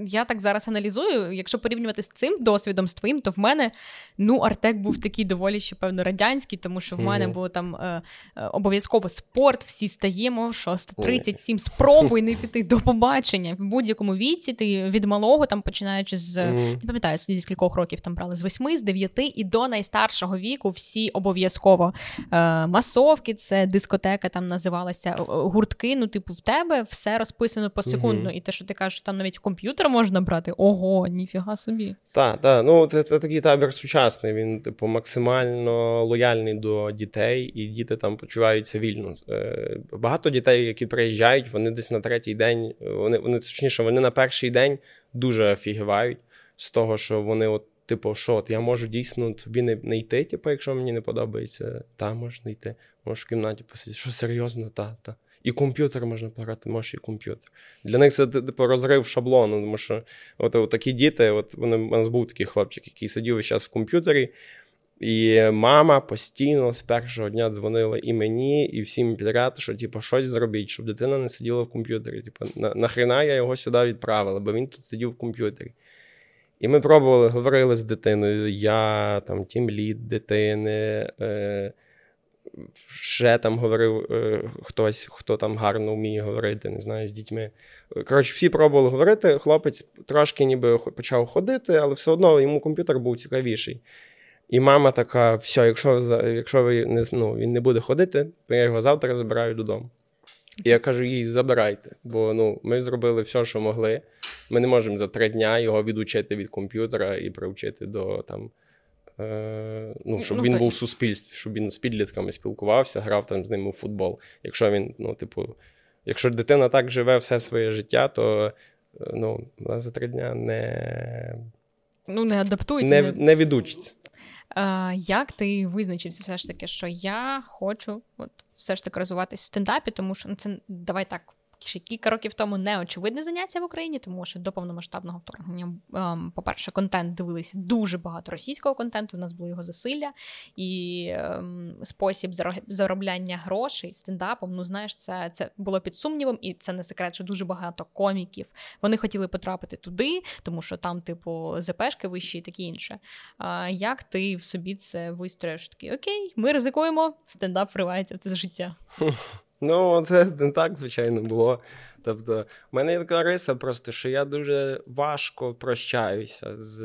я так зараз аналізую, якщо порівнювати з цим досвідом, з твоїм, то в мене, ну, Артек був такий доволі ще, певно, радянський, тому що в mm-hmm. мене було там е, е, обов'язково спорт, всі стаємо, шоста тридцять сім, спробуй не піти до побачення. В будь-якому віці ти від малого, там, починаючи з, mm-hmm. не пам'ятаю, зі скількох років там брали, з восьми, з дев'яти і до найстаршого віку всі обов'язково е, масовки, це дискотека там називалася, гуртки, ну, типу, в тебе все розписано посекундно. Mm-hmm. І те, що ти кажеш, там навіть комп'ютер можна брати, ого, ніфіга собі. Так, так, ну, це, це такий табір сучасний, він, типу, максимально лояльний до дітей, і діти там почуваються вільно. Багато дітей, які приїжджають, вони десь на третій день, вони, вони точніше, вони на перший день дуже офігівають з того, що вони от, типу, що, от, я можу дійсно тобі не, не йти, типу, якщо мені не подобається, та, можеш не йти, можеш в кімнаті посидіти, що, серйозно, та, та. І комп'ютер можна пограти, можеш і комп'ютер. Для них це, типу, розрив шаблону, тому що от, от такі діти, от вони, у нас був такий хлопчик, який сидів весь час в комп'ютері, і мама постійно з першого дня дзвонила і мені, і всім підряд, що, типу, щось зробіть, щоб дитина не сиділа в комп'ютері. Типу, нахрена я його сюди відправила, бо він тут сидів в комп'ютері. І ми пробували, говорили з дитиною, я, там, тімлід дитини, е- ще там говорив е, хтось, хто там гарно вміє говорити, не знаю, з дітьми. Коротше, всі пробували говорити, хлопець трошки ніби почав ходити, але все одно йому комп'ютер був цікавіший. І мама така, все, якщо, якщо ви не, ну, він не буде ходити, то я його завтра забираю додому. І я кажу їй, забирайте, бо, ну, ми зробили все, що могли. Ми не можемо за три дня його відучити від комп'ютера і привчити до, там, ну, щоб ну, він так. був в суспільстві, щоб він з підлітками спілкувався, грав там з ними у футбол. Якщо він, ну, типу, якщо дитина так живе все своє життя, то, ну, вона за три дня не, ну, не адаптується, не, не відучиться. Як ти визначився все ж таки, що я хочу от, все ж таки розвиватись в стендапі, тому що, ну, це, давай так, ще кілька років тому неочевидне заняття в Україні, тому що до повномасштабного вторгнення, по-перше, контент дивилися дуже багато російського контенту, в нас було його засилля, і спосіб заробляння грошей стендапом, ну, знаєш, це, це було під сумнівом, і це не секрет, що дуже багато коміків, вони хотіли потрапити туди, тому що там, типу, ЗПшки вищі і таке інше. Як ти в собі це вистроїш? Такий, окей, ми ризикуємо, стендап вривається в це життя. Ну, це не так, звичайно, було. Тобто, в мене є така риса просто, що я дуже важко прощаюся з,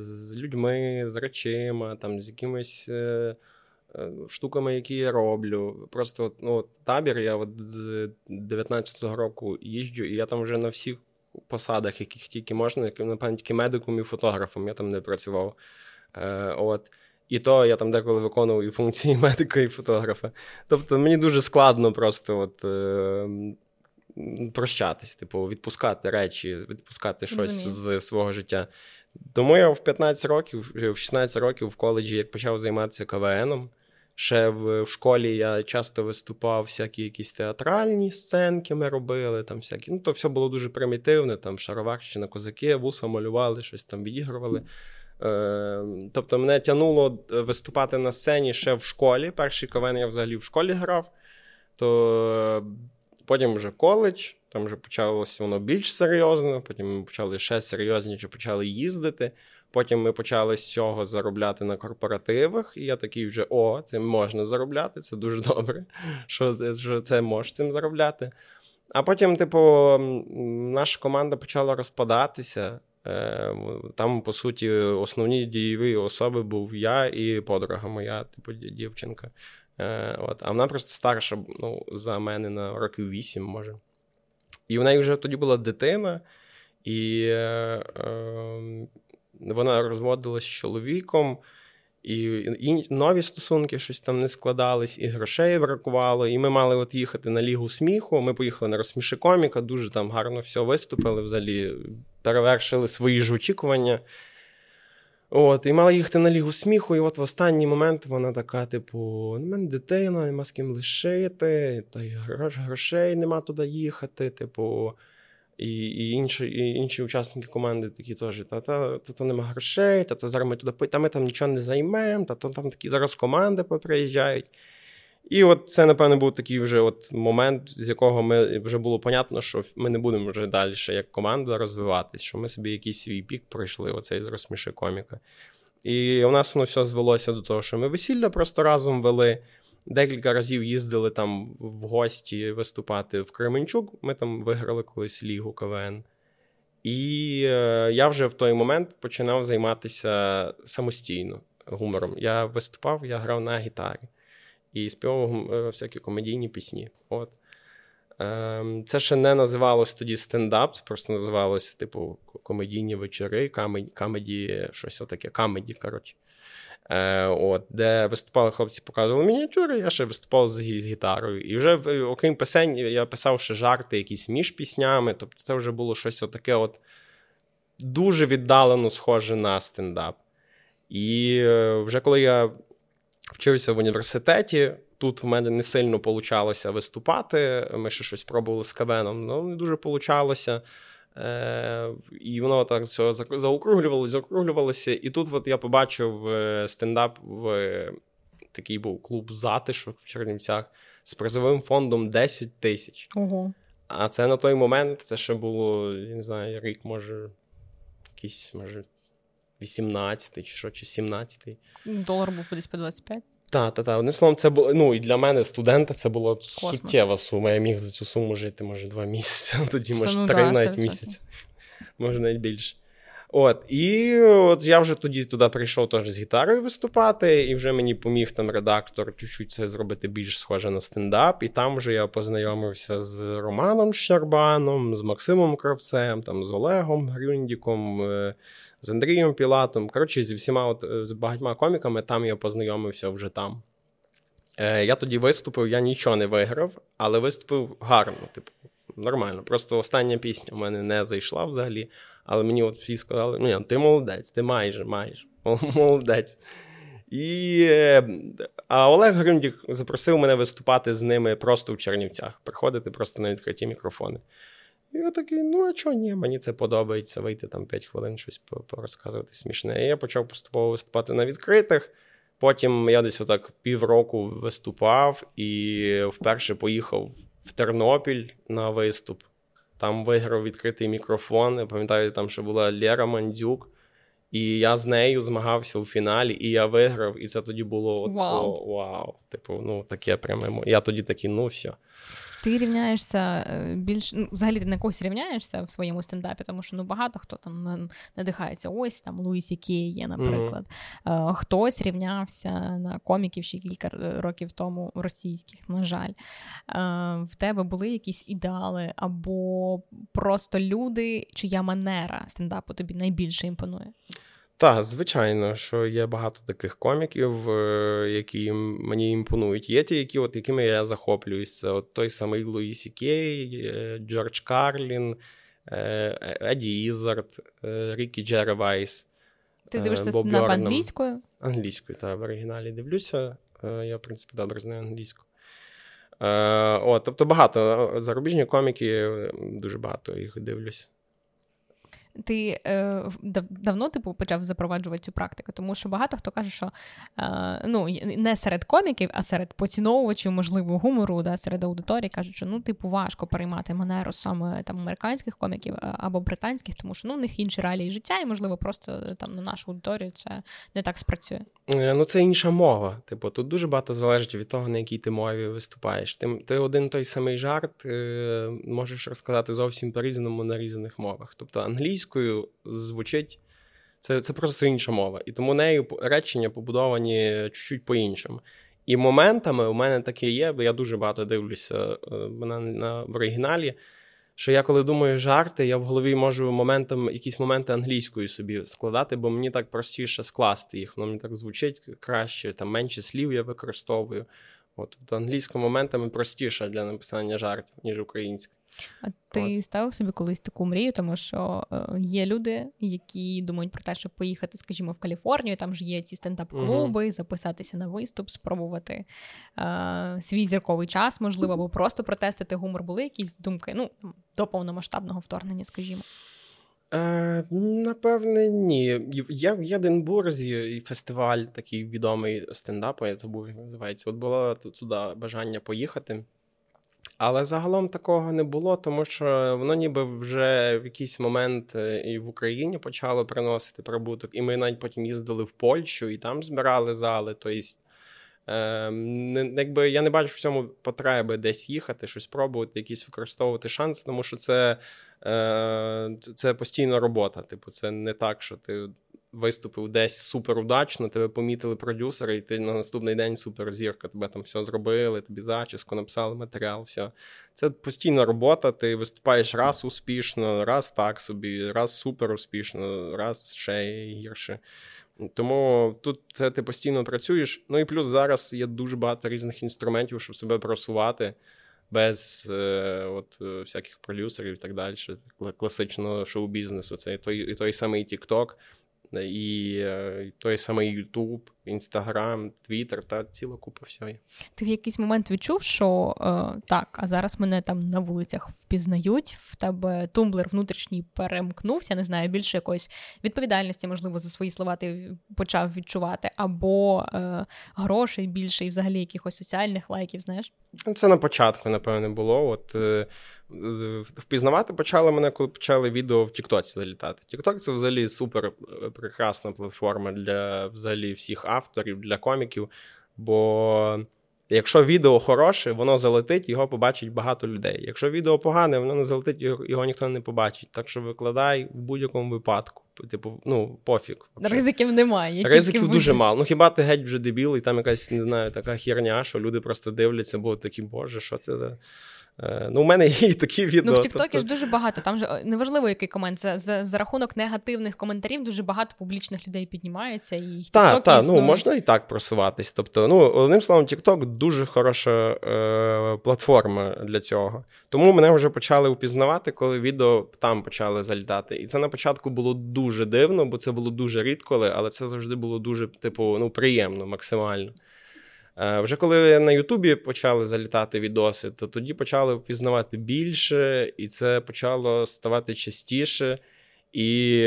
з людьми, з речима, там, з якимись е, е, штуками, які я роблю. Просто, ну, табір, я от з дев'ятнадцятого року їжджу, і я там вже на всіх посадах, яких тільки можна, напевно, тільки медиком і фотографом, я там не працював. Е, от. І то я там деколи виконував і функції медика, і фотографа. Тобто мені дуже складно просто от, е, прощатись, типу, відпускати речі, відпускати щось Розумію. З свого життя. Тому я в п'ятнадцять років, в шістнадцять років в коледжі як почав займатися КВНом. Ще в, в школі я часто виступав, всякі якісь театральні сценки ми робили, там всякі. Ну, то все було дуже примітивне, там шароварщина, козаки, вуса малювали, щось там відігрували. Тобто мене тянуло виступати на сцені ще в школі. Перший КВН я взагалі в школі грав. То потім вже коледж, там вже почалося воно більш серйозно, потім ми почали ще серйозніше, почали їздити. Потім ми почали з цього заробляти на корпоративах, і я такий вже, о, цим можна заробляти, це дуже добре, що це можеш цим заробляти. А потім, типу, наша команда почала розпадатися. Там, по суті, основні дієві особи був я і подруга моя, типу, дівчинка. От. А вона просто старша, ну, за мене на років вісім, може. І в неї вже тоді була дитина, і е, е, вона розводилась з чоловіком. І, і нові стосунки щось там не складались, і грошей бракувало, і ми мали от їхати на Лігу сміху, ми поїхали на «Розсміши коміка», дуже там гарно все виступили, взагалі перевершили свої ж очікування. От, і мала їхати на Лігу сміху, і от в останній момент вона така, типу, у мене дитина, нема з ким лишити, та й грош, грошей нема туди їхати, типу... І, і, інші, і інші учасники команди такі теж, та-та, то нема грошей, та-то зараз ми туди, та ми там нічого не займемо, та-то там такі зараз команди поприїжджають. І от це, напевно, був такий вже от момент, з якого ми вже було понятно, що ми не будемо вже далі як команда розвиватись, що ми собі якийсь свій пік пройшли, оцей з «Розсміши коміка». І у нас воно все звелося до того, що ми весілля просто разом вели. Декілька разів їздили там в гості виступати в Кременчук. Ми там виграли колись Лігу КВН. І я вже в той момент починав займатися самостійно гумором. Я виступав, я грав на гітарі. І співав всякі комедійні пісні. От. Це ще не називалось тоді стендап, просто називалось типу комедійні вечори, камеді, камеді щось отаке, камеді, коротше. От, де виступали хлопці, показували мініатюри, я ще виступав з, з гітарою. І вже, окрім пісень, я писав ще жарти якісь між піснями. Тобто це вже було щось отаке от дуже віддалено схоже на стендап. І вже коли я вчився в університеті, тут в мене не сильно получалося виступати. Ми ще щось пробували з КВНом, але не дуже получалося. Е, і воно так все заокруглювалося, заокруглювалося. І тут от я побачив стендап в такий був клуб «Затишок» в Чернівцях з призовим фондом десять тисяч. Угу. А це на той момент, це ще було, я не знаю, рік, може, якийсь, може, вісімнадцятий чи що, чи сімнадцятий. Долар був десь по двадцять п'ять. Так, так, так. Одним словом, це було, ну, і для мене, студента, це була Космос. Суттєва сума. Я міг за цю суму жити, може, два місяці, тоді, може, ну, три да, навіть місяці. Може, навіть більше. От, і от я вже тоді туди прийшов теж з гітарою виступати, і вже мені поміг там редактор чуть-чуть це зробити більш схоже на стендап, і там вже я познайомився з Романом Щербаном, з Максимом Кравцем, там, з Олегом Грюндіком, з Андрієм Пілатом, коротше, зі всіма от, з багатьма коміками, там я познайомився вже там. Е, я тоді виступив, я нічого не виграв, але виступив гарно, типу, нормально. Просто остання пісня в мене не зайшла взагалі, але мені от всі сказали, ну, ти молодець, ти майже, майже, молодець. І, а Олег Грюндік запросив мене виступати з ними просто в Чернівцях, приходити просто на відкриті мікрофони. І я такий, ну а чого ні, мені це подобається, вийти там п'ять хвилин, щось порозказувати смішне. І я почав поступово виступати на відкритих, потім я десь отак півроку виступав і вперше поїхав в Тернопіль на виступ. Там виграв відкритий мікрофон, я пам'ятаю, там ще була Лера Мандюк, і я з нею змагався у фіналі, і я виграв, і це тоді було от, вау. О, вау, типу, ну таке прямо, я тоді такий, ну все. Ти рівняєшся більш, ну, взагалі ти на когось рівняєшся в своєму стендапі, тому що ну багато хто там надихається. Ось там Луїс Сі Кей є, наприклад. Mm-hmm. Хтось рівнявся на коміків ще кілька років тому російських, на жаль. В тебе були якісь ідеали або просто люди, чия манера стендапу тобі найбільше імпонує? Так, звичайно, що є багато таких коміків, які мені імпонують. Є ті, які, от, якими я захоплююся. От той самий Луїс Сі Кей, Джордж Карлін, Едді Ізард, Рікі Джеревайс. Ти дивишся стендап англійською? Англійською, так, в оригіналі дивлюся. Я, в принципі, добре знаю англійську. О, тобто багато. Зарубіжні коміки, дуже багато їх дивлюся. Ти е, давно типу, почав запроваджувати цю практику? Тому що багато хто каже, що е, ну, не серед коміків, а серед поціновувачів, можливо, гумору, да, серед аудиторії кажуть, що ну, типу, важко переймати манеру саме там, американських коміків або британських, тому що ну, у них інші реалії життя і, можливо, просто там, на нашу аудиторію це не так спрацює. Ну, це інша мова. Типу, тут дуже багато залежить від того, на якій ти мові виступаєш. Ти, ти один той самий жарт е, можеш розказати зовсім по-різному на різних мовах. Тобто англійською звучить, це, це просто інша мова. І тому нею речення побудовані чуть-чуть по-іншому. І моментами у мене таке є, бо я дуже багато дивлюся на, на, в оригіналі, що я коли думаю жарти, я в голові можу моментом, якісь моменти англійською собі складати, бо мені так простіше скласти їх, воно мені так звучить краще, там менше слів я використовую. От, от англійська моментами простіша для написання жартів, ніж українська. А ти от ставив собі колись таку мрію, тому що е, є люди, які думають про те, щоб поїхати, скажімо, в Каліфорнію, там ж є ці стендап-клуби, угу. записатися на виступ, спробувати е, свій зірковий час, можливо, або просто протестити гумор. Були якісь думки, ну, до повномасштабного вторгнення, скажімо? Е, напевне, ні. Я в Єдинбурзі фестиваль такий відомий стендапу, я забув, як називається. От було туди бажання поїхати. Але загалом такого не було, тому що воно ніби вже в якийсь момент і в Україні почало приносити прибуток. І ми навіть потім їздили в Польщу і там збирали зали. Тобто, е, якби я не бачу в цьому потреби десь їхати, щось пробувати, якісь використовувати шанси, тому що це, е, це постійна робота. Типу, це не так, що ти виступив десь суперудачно, тебе помітили продюсери, і ти на наступний день суперзірка, тебе там все зробили, тобі зачіску написали, матеріал, все. Це постійна робота, ти виступаєш раз успішно, раз так собі, раз суперуспішно, раз ще гірше. Тому тут це ти постійно працюєш. Ну і плюс зараз є дуже багато різних інструментів, щоб себе просувати без е, от, всяких продюсерів і так далі, класичного шоу-бізнесу. Це і той, і той самий TikTok, І, і той самий YouTube, Instagram, Twitter та ціла купа всього. Ти в якийсь момент відчув, що е, так, а зараз мене там на вулицях впізнають, в тебе тумблер внутрішній перемкнувся, не знаю, більше якоїсь відповідальності, можливо, за свої слова ти почав відчувати, або е, грошей більше і взагалі якихось соціальних лайків, знаєш? Це на початку, напевне, було. От е, впізнавати почали мене, коли почали відео в TikTok залітати. TikTok – це взагалі супер прекрасна платформа для взагалі всіх авторів, для коміків, бо якщо відео хороше, воно залетить, його побачить багато людей. Якщо відео погане, воно не залетить, його ніхто не побачить. Так що викладай в будь-якому випадку. Типу, ну, пофіг. Вообще. Ризиків немає. Ризиків дуже мало. Ну, хіба ти геть вже дебіл, і там якась, не знаю, така херня, що люди просто дивляться, бо такі, боже, що це за... Ну, у мене є і такі відео. Ну, в Тіктокі тобто... ж дуже багато. Там же неважливо, який комент. За, за, за рахунок негативних коментарів дуже багато публічних людей піднімається. І так, та, ну, можна і так просуватись. Тобто, ну, одним словом, TikTok дуже хороша е, платформа для цього. Тому мене вже почали впізнавати, коли відео там почали залітати. І це на початку було дуже дивно, бо це було дуже рідко, але це завжди було дуже, типу, ну, приємно максимально. Вже коли на Ютубі почали залітати відоси, то тоді почали впізнавати більше, і це почало ставати частіше, і,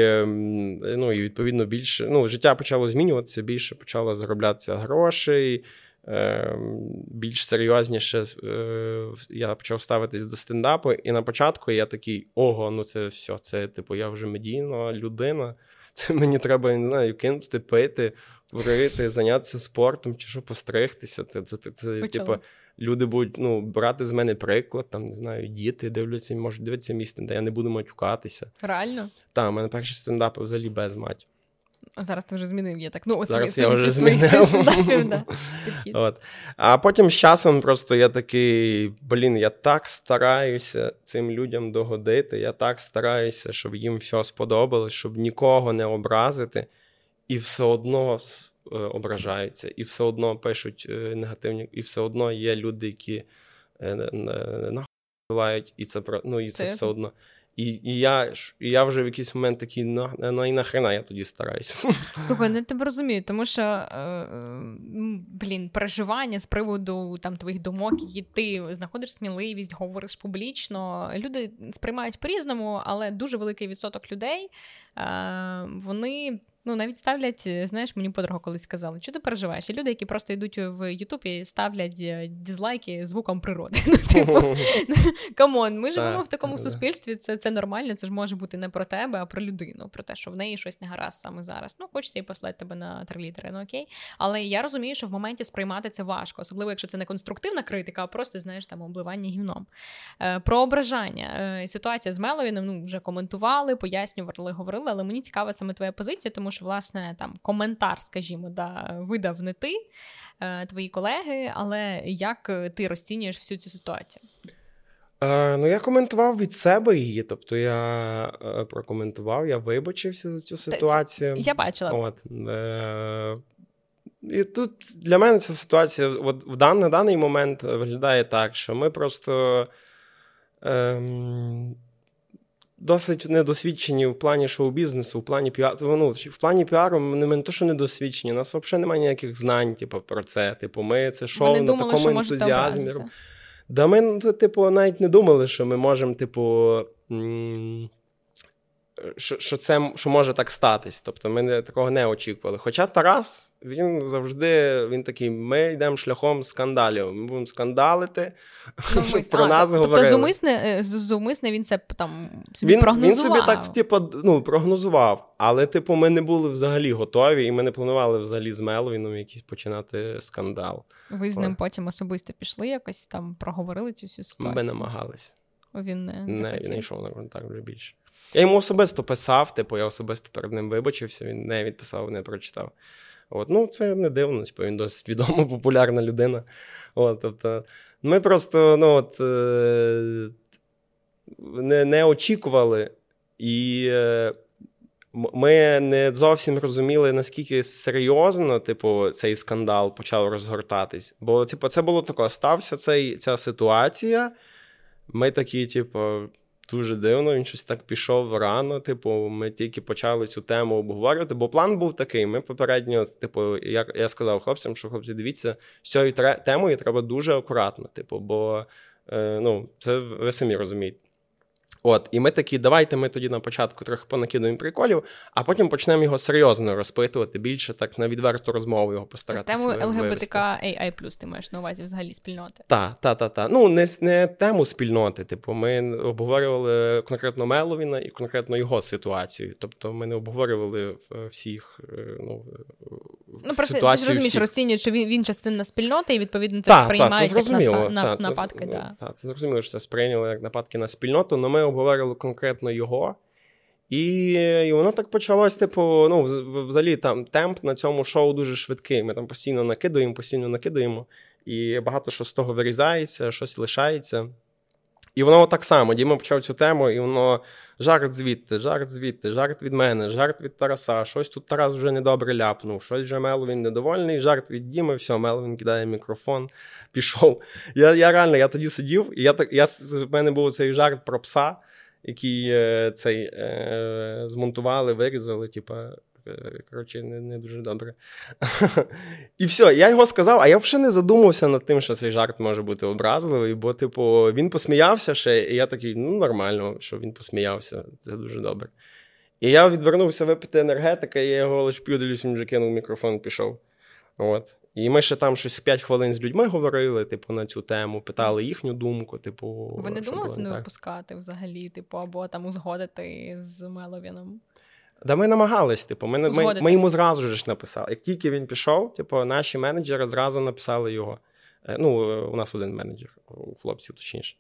ну, і відповідно більше, ну, життя почало змінюватися, більше почало зароблятися грошей, більш серйозніше я почав ставитись до стендапу, і на початку я такий, ого, ну це все, це типу я вже медійна людина. Це мені треба, не знаю, кинути, пити, курити, зайнятися спортом, чи що, постригтися. Це, це, це, це типу, люди будуть, ну, брати з мене приклад, там, не знаю, діти дивляться, можуть дивитися мій стендап, я не буду матюкатися. Реально? Так, у мене перші стендапи взагалі без мать. Зараз ти вже змінив, я так. Ну, ось зараз я вже змінив. Да, от. А потім з часом просто я такий, блін, я так стараюся цим людям догодити, я так стараюся, щоб їм все сподобалось, щоб нікого не образити, і все одно ображаються, і все одно пишуть негативні, і все одно є люди, які нахуй вбивають, і це, ну, і це, це все одно. І, і, я, і я вже в якийсь момент такий, ну, ну і нахрена я тоді стараюся. Слухай, ну я тебе розумію, тому що, е, блін, переживання з приводу там твоїх думок, які ти знаходиш сміливість, говориш публічно. Люди сприймають по-різному, але дуже великий відсоток людей, е, вони... Ну, навіть ставлять, знаєш, мені подруга колись сказала, що ти переживаєш? І люди, які просто йдуть в Ютубі, ставлять дізлайки звукам природи. Ну, типу, камон, ми живемо в такому суспільстві, це, це нормально, це ж може бути не про тебе, а про людину, про те, що в неї щось не гаразд саме зараз. Ну, хочеться і послати тебе на три літери, ну окей. Але я розумію, що в моменті сприймати це важко, особливо, якщо це не конструктивна критика, а просто, знаєш, там, обливання гівном. Про ображання. Ситуація з Меловіном, ну, вже коментували, пояснювали, говорили, але мені цікава саме твоя позиція, тому що, власне, там, коментар, скажімо, да, видав не ти, твої колеги, але як ти розцінюєш всю цю ситуацію? Е, ну, я коментував від себе її, тобто я е, прокоментував, я вибачився за цю ситуацію. Це, я бачила. От, е, і тут для мене ця ситуація от, в дан, на даний момент виглядає так, що ми просто е, досить недосвідчені в плані шоу-бізнесу, в плані піару. Ну, в плані піару ми не то, що недосвідчені, у нас взагалі немає ніяких знань типу, про це. Типу, ми це шоу вони на думали, такому ентузіазмі. Да ми, типу, навіть не думали, що ми можемо, типу, що, що це, що може так статись. Тобто ми не, такого не очікували. Хоча Тарас, він завжди, він такий, ми йдемо шляхом скандалів, ми будемо скандалити, щоб ну, про а, нас тобто говорили. Тобто зумисне, зумисне він це там собі він, прогнозував? Він собі так, типу, ну, прогнозував. Але, типу, ми не були взагалі готові, і ми не планували взагалі з Меловіном якийсь починати скандал. Ви з ним О. потім особисто пішли якось там, проговорили цю всю ситуацію? Ми намагались. Він не, не він не йшов на контакт вже більше. Я йому особисто писав, типу, я особисто перед ним вибачився, він не відписав, не прочитав. От, ну, це не дивно, типу, він досить відома, популярна людина. От, тобто, ми просто, ну, от, не, не очікували, і ми не зовсім розуміли, наскільки серйозно, типу, цей скандал почав розгортатись. Бо, типу, це було таке, стався цей, ця ситуація, ми такі, типу, дуже дивно, він щось так пішов рано, типу, ми тільки почали цю тему обговорювати, бо план був такий, ми попередньо, типу, я, я сказав хлопцям, що хлопці, дивіться, з цією тре- темою треба дуже акуратно, типу, бо, е, ну, це ви самі розумієте. От, і ми такі, давайте ми тоді на початку трохи понакидаємо приколів, а потім почнемо його серйозно розпитувати, більше так на відверту розмову його постаратися. З темою ел ге бе те ка а і плюс ти маєш на увазі взагалі спільноти? Так, так, так. Та. Ну, не, не тему спільноти, типу, ми обговорювали конкретно Меловіна і конкретно його ситуацію. Тобто ми не обговорювали всіх, ну, ну просто, ситуацію ти ж розумієш, розцінюють, що він, він частина спільноти і відповідно це сприймають як на, на, та, це, нападки. Так, та, це зрозуміло, що це сприйняли як нападки на спільноту, але ми говорили конкретно його, і, і воно так почалось, типу, ну, взагалі, там, темп на цьому шоу дуже швидкий, ми там постійно накидаємо, постійно накидаємо, і багато що з того вирізається, щось лишається, і воно так само, Діма почав цю тему, і воно жарт звідти, жарт звідти, жарт від мене, жарт від Тараса, щось тут Тарас вже недобре ляпнув, щось вже Меловін недовольний, жарт від Діми, все, Меловін кидає мікрофон, пішов. Я, я реально, я тоді сидів, і я, я, в мене був цей жарт про пса, який цей, е, змонтували, вирізали, типа, коротше, не, не дуже добре. І все, я його сказав, а я вже не задумався над тим, що цей жарт може бути образливий, бо, типу, він посміявся ще, і я такий, ну, нормально, що він посміявся, це дуже добре. І я відвернувся випити енергетика, і я його лише п'ю, дивлюсь, він вже кинув мікрофон, пішов. От. І ми ще там щось п'ять хвилин з людьми говорили, типу, на цю тему, питали їхню думку, типу... Ви не думали це не випускати взагалі, типу, або там узгодити з Меловіном? Да ми намагались, типу, ми, ми, ми йому зразу ж написали. Як тільки він пішов, типу, наші менеджери зразу написали його. Ну, у нас один менеджер, у хлопців точніше.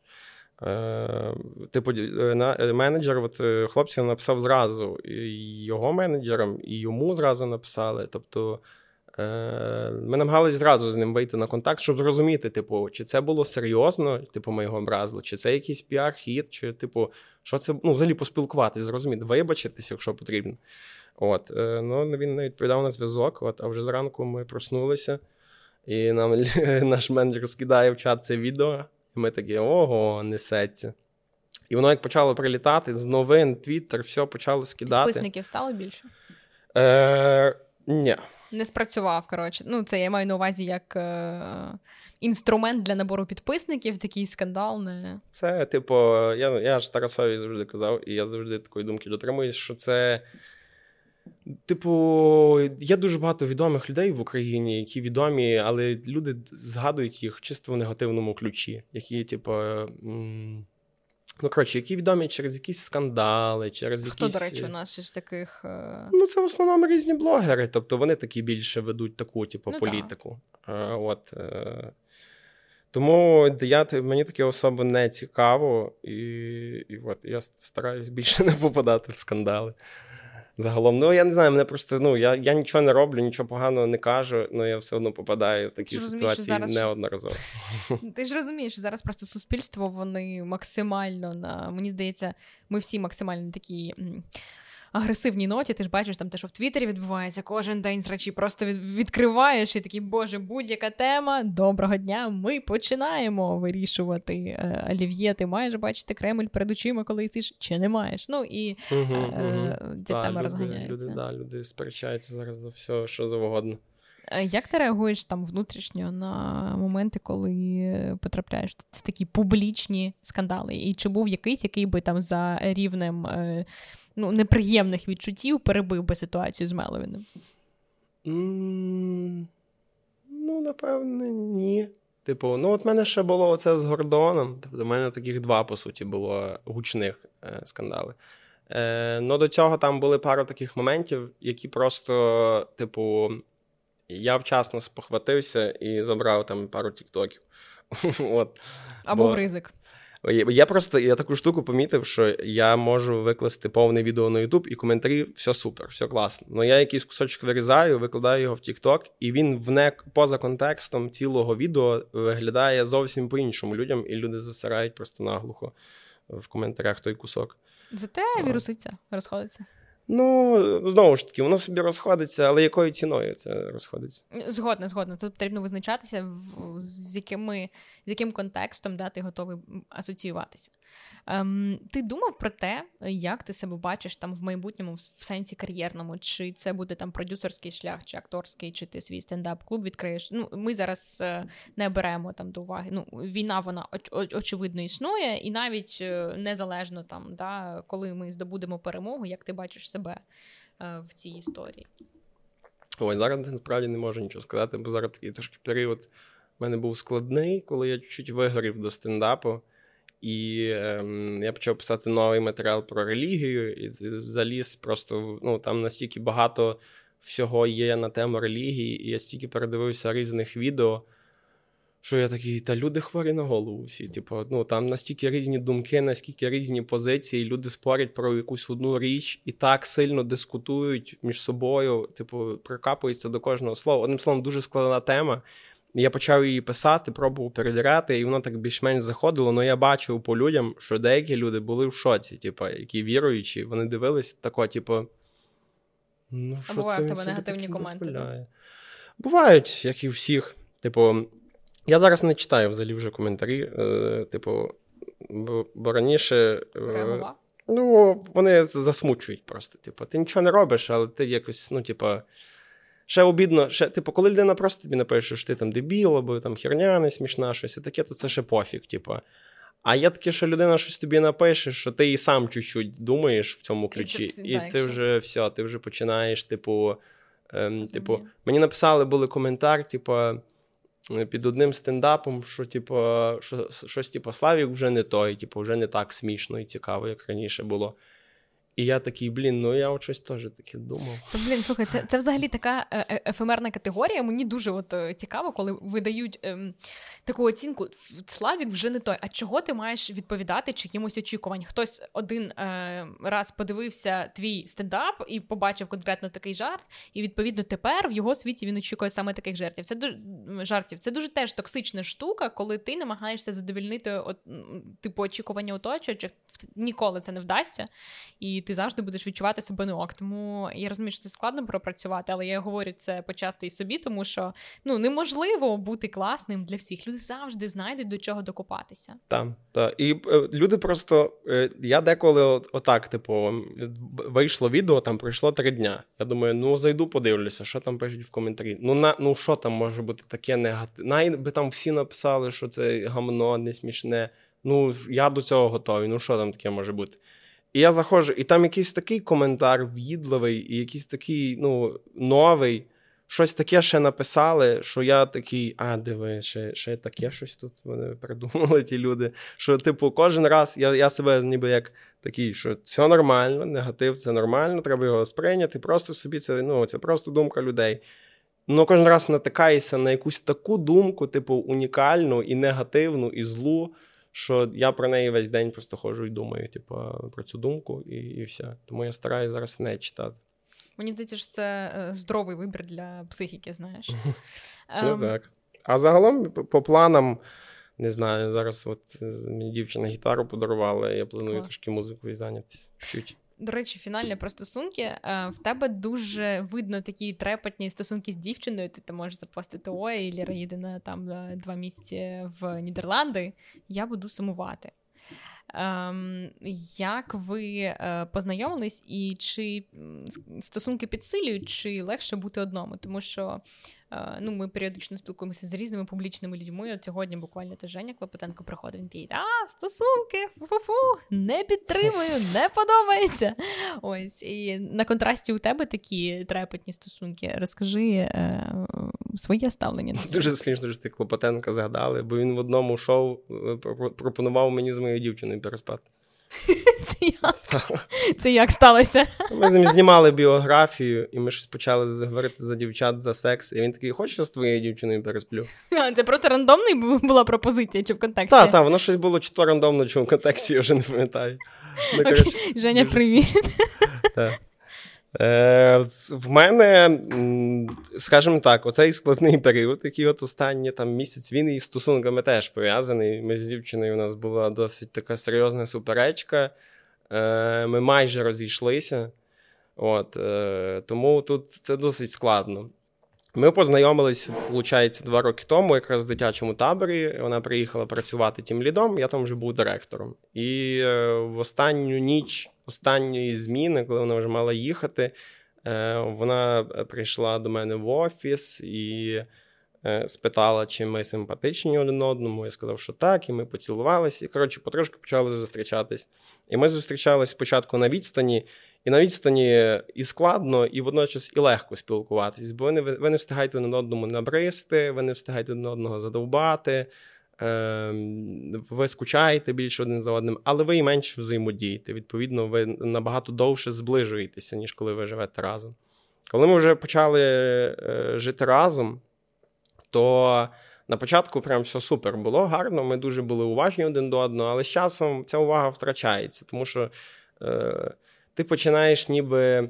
Типу, менеджер от, хлопців написав зразу його менеджерам, і йому зразу написали. Тобто, ми намагались зразу з ним вийти на контакт, щоб зрозуміти, типу, чи це було серйозно, типу, ми його образили, чи це якийсь піар-хід, чи, типу, що це, ну, взагалі поспілкуватися, зрозуміти, вибачитись, якщо потрібно. От, ну, він не відповідав на зв'язок, от, а вже зранку ми проснулися, і нам наш менеджер скидає в чат це відео, і ми такі, ого, несеться. І воно як почало прилітати з новин, Твіттер, все почало скидати. Підписників стало більше? Е, ні. Не спрацював, коротше. Ну, це я маю на увазі як е, інструмент для набору підписників, такий скандал. Не... Це, типу, я, я ж Тарасові завжди казав, і я завжди такої думки дотримуюсь, що це, типу, є дуже багато відомих людей в Україні, які відомі, але люди згадують їх чисто в негативному ключі, які, типу... М- Ну, коротше, які відомі через якісь скандали, через якісь... Хто, до речі, у нас із таких... Ну, це в основному різні блогери, тобто вони такі більше ведуть таку, типу, ну, політику. Да. От. Тому я, мені такі особи не цікаво, і, і от, я стараюсь більше не попадати в скандали. загалом. Ну, я не знаю, мене просто, ну, я, я нічого не роблю, нічого поганого не кажу, але я все одно попадаю в такі ситуації неодноразово. Ти ж розумієш, що зараз просто суспільство, вони максимально, на, мені здається, ми всі максимально такі... агресивній ноті, ти ж бачиш там те, що в Твіттері відбувається, кожен день срачі просто відкриваєш і такий, боже, будь-яка тема, доброго дня, ми починаємо вирішувати олів'є, ти маєш бачити Кремль перед очима, коли йдеш, чи не маєш. Ну і угу, е- угу. ця тема розганяється. Люди, да, люди сперечаються зараз за все, що завгодно. Як ти реагуєш там внутрішньо на моменти, коли потрапляєш в такі публічні скандали? І чи був якийсь, який би там за рівнем е- ну, неприємних відчуттів перебив би ситуацію з Меловіним? Mm, ну, напевне, ні. Типу, ну, от мене ще було оце з Гордоном. Тобто, у мене таких два, по суті, було гучних е, скандали. Е, ну, до цього там були пара таких моментів, які просто, типу, я вчасно спохватився і забрав там пару тіктоків. От. Або Бо... в ризик. Я просто, я таку штуку помітив, що я можу викласти повне відео на YouTube і коментарі, все супер, все класно. Ну я якийсь кусочок вирізаю, викладаю його в TikTok, і він вне, поза контекстом цілого відео виглядає зовсім по-іншому людям, і люди засирають просто наглухо в коментарях той кусок. Зате віруситься, розходиться. Ну, знову ж таки, воно собі розходиться, але якою ціною це розходиться? Згодно, згодно. Тут потрібно визначатися, з, якими, з яким контекстом, да, ти готовий асоціюватися. Ем, ти думав про те, як ти себе бачиш там в майбутньому, в сенсі кар'єрному? Чи це буде там продюсерський шлях, чи акторський, чи ти свій стендап-клуб відкриєш? Ну, ми зараз не беремо там до уваги. Ну, війна, вона оч- очевидно існує, і навіть незалежно там, да, коли ми здобудемо перемогу, як ти бачиш себе в цій історії? Ой, зараз насправді не можу нічого сказати, бо зараз такий трошки період в мене був складний, коли я чуть-чуть вигорів до стендапу, і ем, я почав писати новий матеріал про релігію, і заліз просто, ну, там настільки багато всього є на тему релігії, і я стільки передивився різних відео, що я такий, та люди хворі на голову всі, типу, ну, там настільки різні думки, наскільки різні позиції, люди спорять про якусь одну річ і так сильно дискутують між собою, типу, прикапуються до кожного слова. Одним словом, дуже складна тема. Я почав її писати, пробував перевіряти, і воно так більш-менш заходило, але я бачив по людям, що деякі люди були в шоці, типу, які віруючі, вони дивились тако, типу, ну, що це? А бувають в тебе негативні коменти? Да? Бувають, як і всіх, типу, я зараз не читаю взагалі вже коментарі, е, типу, бо, бо раніше, е, ну, вони засмучують просто, типу, ти нічого не робиш, але ти якось, ну, типу, ще обідно, ще, типу, коли людина просто тобі напише, що ти там дебіл, або там херня не смішна, щось і таке, то це ще пофіг, типу. А є таке, що людина щось тобі напише, що ти і сам чуть-чуть думаєш в цьому ключі, і, і ти вже все, ти вже починаєш, типу, е, типу, мені написали, були коментар, типу, під одним стендапом, що, типу, що, щось, типу, Славік вже не той, типу, вже не так смішно і цікаво, як раніше було. І я такий, блін, ну я от щось теж таке думав. То, блін, слухай, це, це взагалі така ефемерна категорія. Мені дуже от цікаво, коли видають ем, таку оцінку, Славік вже не той. А чого ти маєш відповідати чиїмось очікувань? Хтось один е, раз подивився твій стендап і побачив конкретно такий жарт, і відповідно тепер в його світі він очікує саме таких жартів. Це дуже, жартів. Це дуже теж токсична штука, коли ти намагаєшся задовільнити от, типу очікування оточуючих. Ніколи це не вдасться. І ти завжди будеш відчувати себе неок. Тому я розумію, що це складно пропрацювати, але я говорю це почати і собі, тому що, ну, неможливо бути класним для всіх. Люди завжди знайдуть, до чого докопатися. Так, та. І е, люди просто... Е, я деколи от, отак, типу, вийшло відео, там пройшло три дня. Я думаю, ну, зайду, подивлюся, що там пишуть в коментарі. Ну, на, ну що там може бути таке негативне? Найби там всі написали, що це гамно, не смішне. Ну, я до цього готовий. Ну, що там таке може бути? І я заходжу, і там якийсь такий коментар в'їдливий, і якийсь такий, ну, новий. Щось таке ще написали, що я такий, а, диви, ще, ще таке щось тут вони придумали ті люди. Що, типу, кожен раз я, я себе ніби як такий, що все нормально, негатив, це нормально, треба його сприйняти. Просто собі це, ну, це просто думка людей. Ну, кожен раз натикаєшся на якусь таку думку, типу, унікальну і негативну, і злу, що я про неї весь день просто ходжу і думаю, типу, про цю думку і, і все. Тому я стараюся зараз не читати. Мені здається, що це здоровий вибір для психіки, знаєш. Ну так. А загалом по планам, не знаю, зараз от мені дівчина гітару подарувала, я планую трошки музикою зайнятися. Чуть. До речі, фінальне про стосунки. В тебе дуже видно такі трепетні стосунки з дівчиною. Ти там можеш запостити: ой, Лера їде на там два місяці в Нідерланди, я буду сумувати. Ем, як ви познайомились і чи стосунки підсилюють, чи легше бути одному? Тому що ну, ми періодично спілкуємося з різними публічними людьми. От сьогодні буквально та Женя Клопотенко приходить, він такий: а, стосунки, фу-фу-фу, не підтримую, не подобається. Ось, і на контрасті у тебе такі трепетні стосунки. Розкажи е, своє ставлення. Дуже смішно, що ти Клопотенко згадали, бо він в одному шоу пропонував мені з моєю дівчиною переспати. Це як? Це як сталося? Ми з ним знімали біографію, і ми щось почали говорити за дівчат, за секс. І він такий: хочеш, я з твоєю дівчиною пересплю? Це просто рандомна була пропозиція, чи в контексті? Так, так, воно щось було чи то рандомно, чи в контексті, я вже не пам'ятаю. Ми, окей, кажучи, Женя, дуже... привіт. Так. Е, в мене, скажімо так, оцей складний період, який от останній там місяць, він із стосунками теж пов'язаний. Ми з дівчиною, у нас була досить така серйозна суперечка, е, ми майже розійшлися, от, е, тому тут це досить складно. Ми познайомились, виходить, два роки тому, якраз в дитячому таборі. Вона приїхала працювати тімлідом, я там вже був директором. І е, в останню ніч останньої зміни, коли вона вже мала їхати, е, вона прийшла до мене в офіс і е, спитала, чи ми симпатичні один одному. Я сказав, що так, і ми поцілувались. І, коротше, потрошки почали зустрічатись. І ми зустрічались спочатку на відстані. І на відстані і складно, і водночас і легко спілкуватись, бо ви не, ви не встигаєте один одному набризти, ви не встигаєте один одного задовбати, е, ви скучаєте більше один за одним, але ви і менше взаємодієте. Відповідно, ви набагато довше зближуєтеся, ніж коли ви живете разом. Коли ми вже почали е, жити разом, то на початку прям все супер було, гарно, ми дуже були уважні один до одного, але з часом ця увага втрачається, тому що... Е, ти починаєш ніби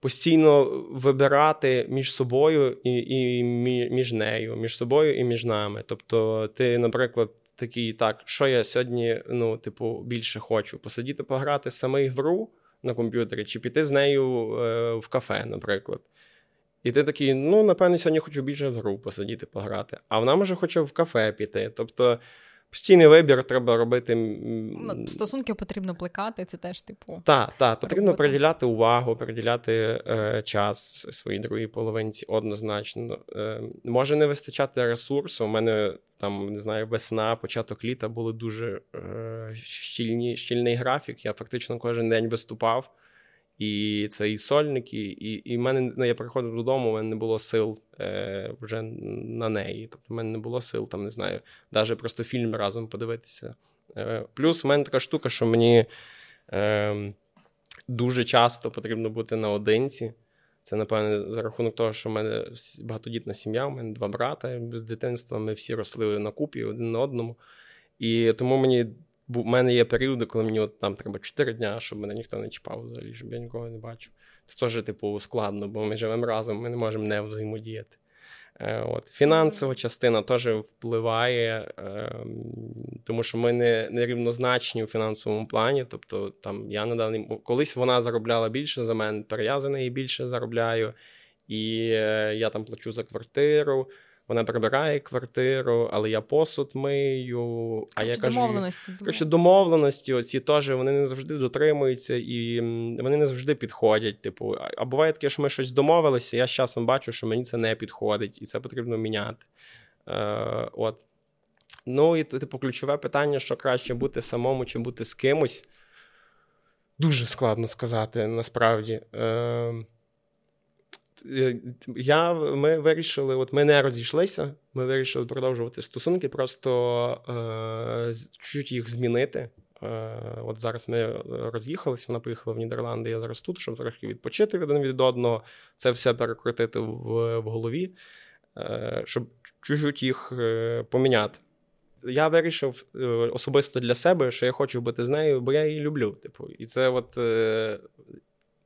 постійно вибирати між собою і, і між нею, між собою і між нами. Тобто ти, наприклад, такий: так, що я сьогодні, ну, типу, більше хочу? Посидіти пограти саме ігру на комп'ютері чи піти з нею е, в кафе, наприклад. І ти такий: ну, напевно, сьогодні хочу більше в гру посидіти пограти. А вона, може, хоче в кафе піти. Тобто постійний вибір треба робити. Стосунки потрібно плекати, це теж типу... Так, так, потрібно роботи. Приділяти увагу, приділяти е, час своїй другій половинці однозначно. Е, може не вистачати ресурсу. У мене там, не знаю, весна, початок літа були дуже е, щільні, щільний графік. Я фактично кожен день виступав. І це і сольники, і, і в мене, я приходив додому, у мене не було сил е, вже на неї. Тобто в мене не було сил, там, не знаю, навіть просто фільм разом подивитися. Е, плюс в мене така штука, що мені е, дуже часто потрібно бути наодинці. Це, напевно, за рахунок того, що в мене багатодітна сім'я, у мене два брата з дитинства, ми всі росли на купі один на одному. І тому мені... У мене є періоди, коли мені от, там треба чотири дня, щоб мене ніхто не чіпав взагалі, щоб я нікого не бачив. Це теж, типу, складно, бо ми живемо разом, ми не можемо не взаємодіяти. Е, от. Фінансова частина теж впливає, е, тому що ми не, не рівнозначні у фінансовому плані. Тобто, там, я на даний... колись вона заробляла більше за мене, тепер я за неї більше заробляю, і е, я там плачу за квартиру. Вона прибирає квартиру, але я посуд мию. А я кажу, домовленості. Коротше, домовленості оці теж, вони не завжди дотримуються і вони не завжди підходять. Типу, а буває таке, що ми щось домовилися, я з часом бачу, що мені це не підходить і це потрібно міняти. Е, от. Ну і типу, ключове питання, що краще бути самому чи бути з кимось. Дуже складно сказати, насправді. Е, Я, ми вирішили, от ми не розійшлися, ми вирішили продовжувати стосунки, просто е, чуть їх змінити. Е, от зараз ми роз'їхалися, вона поїхала в Нідерланди, я зараз тут, щоб трохи відпочити один від одного, це все перекрутити в, в голові, е, щоб чуть-чуть їх е, поміняти. Я вирішив е, особисто для себе, що я хочу бути з нею, бо я її люблю. Типу, і це от... Е,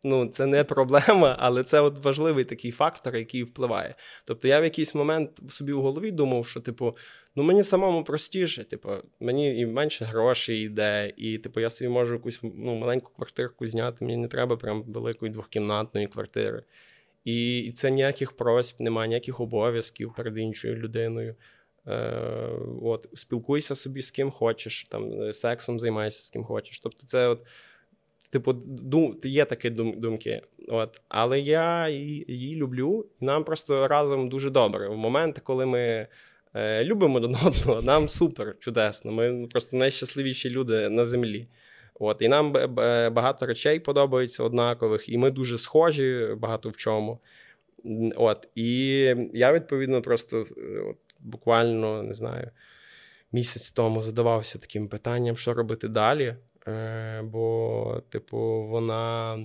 Ну, це не проблема, але це от важливий такий фактор, який впливає. Тобто я в якийсь момент собі в голові думав, що, типу, ну мені самому простіше, типу, мені і менше грошей йде, і, типу, я собі можу якусь ну, маленьку квартирку зняти, мені не треба прям великої двохкімнатної квартири. І, і це ніяких просьб, немає ніяких обов'язків перед іншою людиною. Е, от, спілкуйся собі з ким хочеш, там, сексом займайся з ким хочеш. Тобто це от типу, дум, є такі дум, думки, от. Але я її, її люблю, і нам просто разом дуже добре. В моменти, коли ми е, любимо один одного, нам супер, чудесно, ми просто найщасливіші люди на землі. От. І нам багато речей подобається однакових, і ми дуже схожі багато в чому. От. І я, відповідно, просто от, буквально, не знаю, місяць тому задавався таким питанням, що робити далі. Бо, типу, вона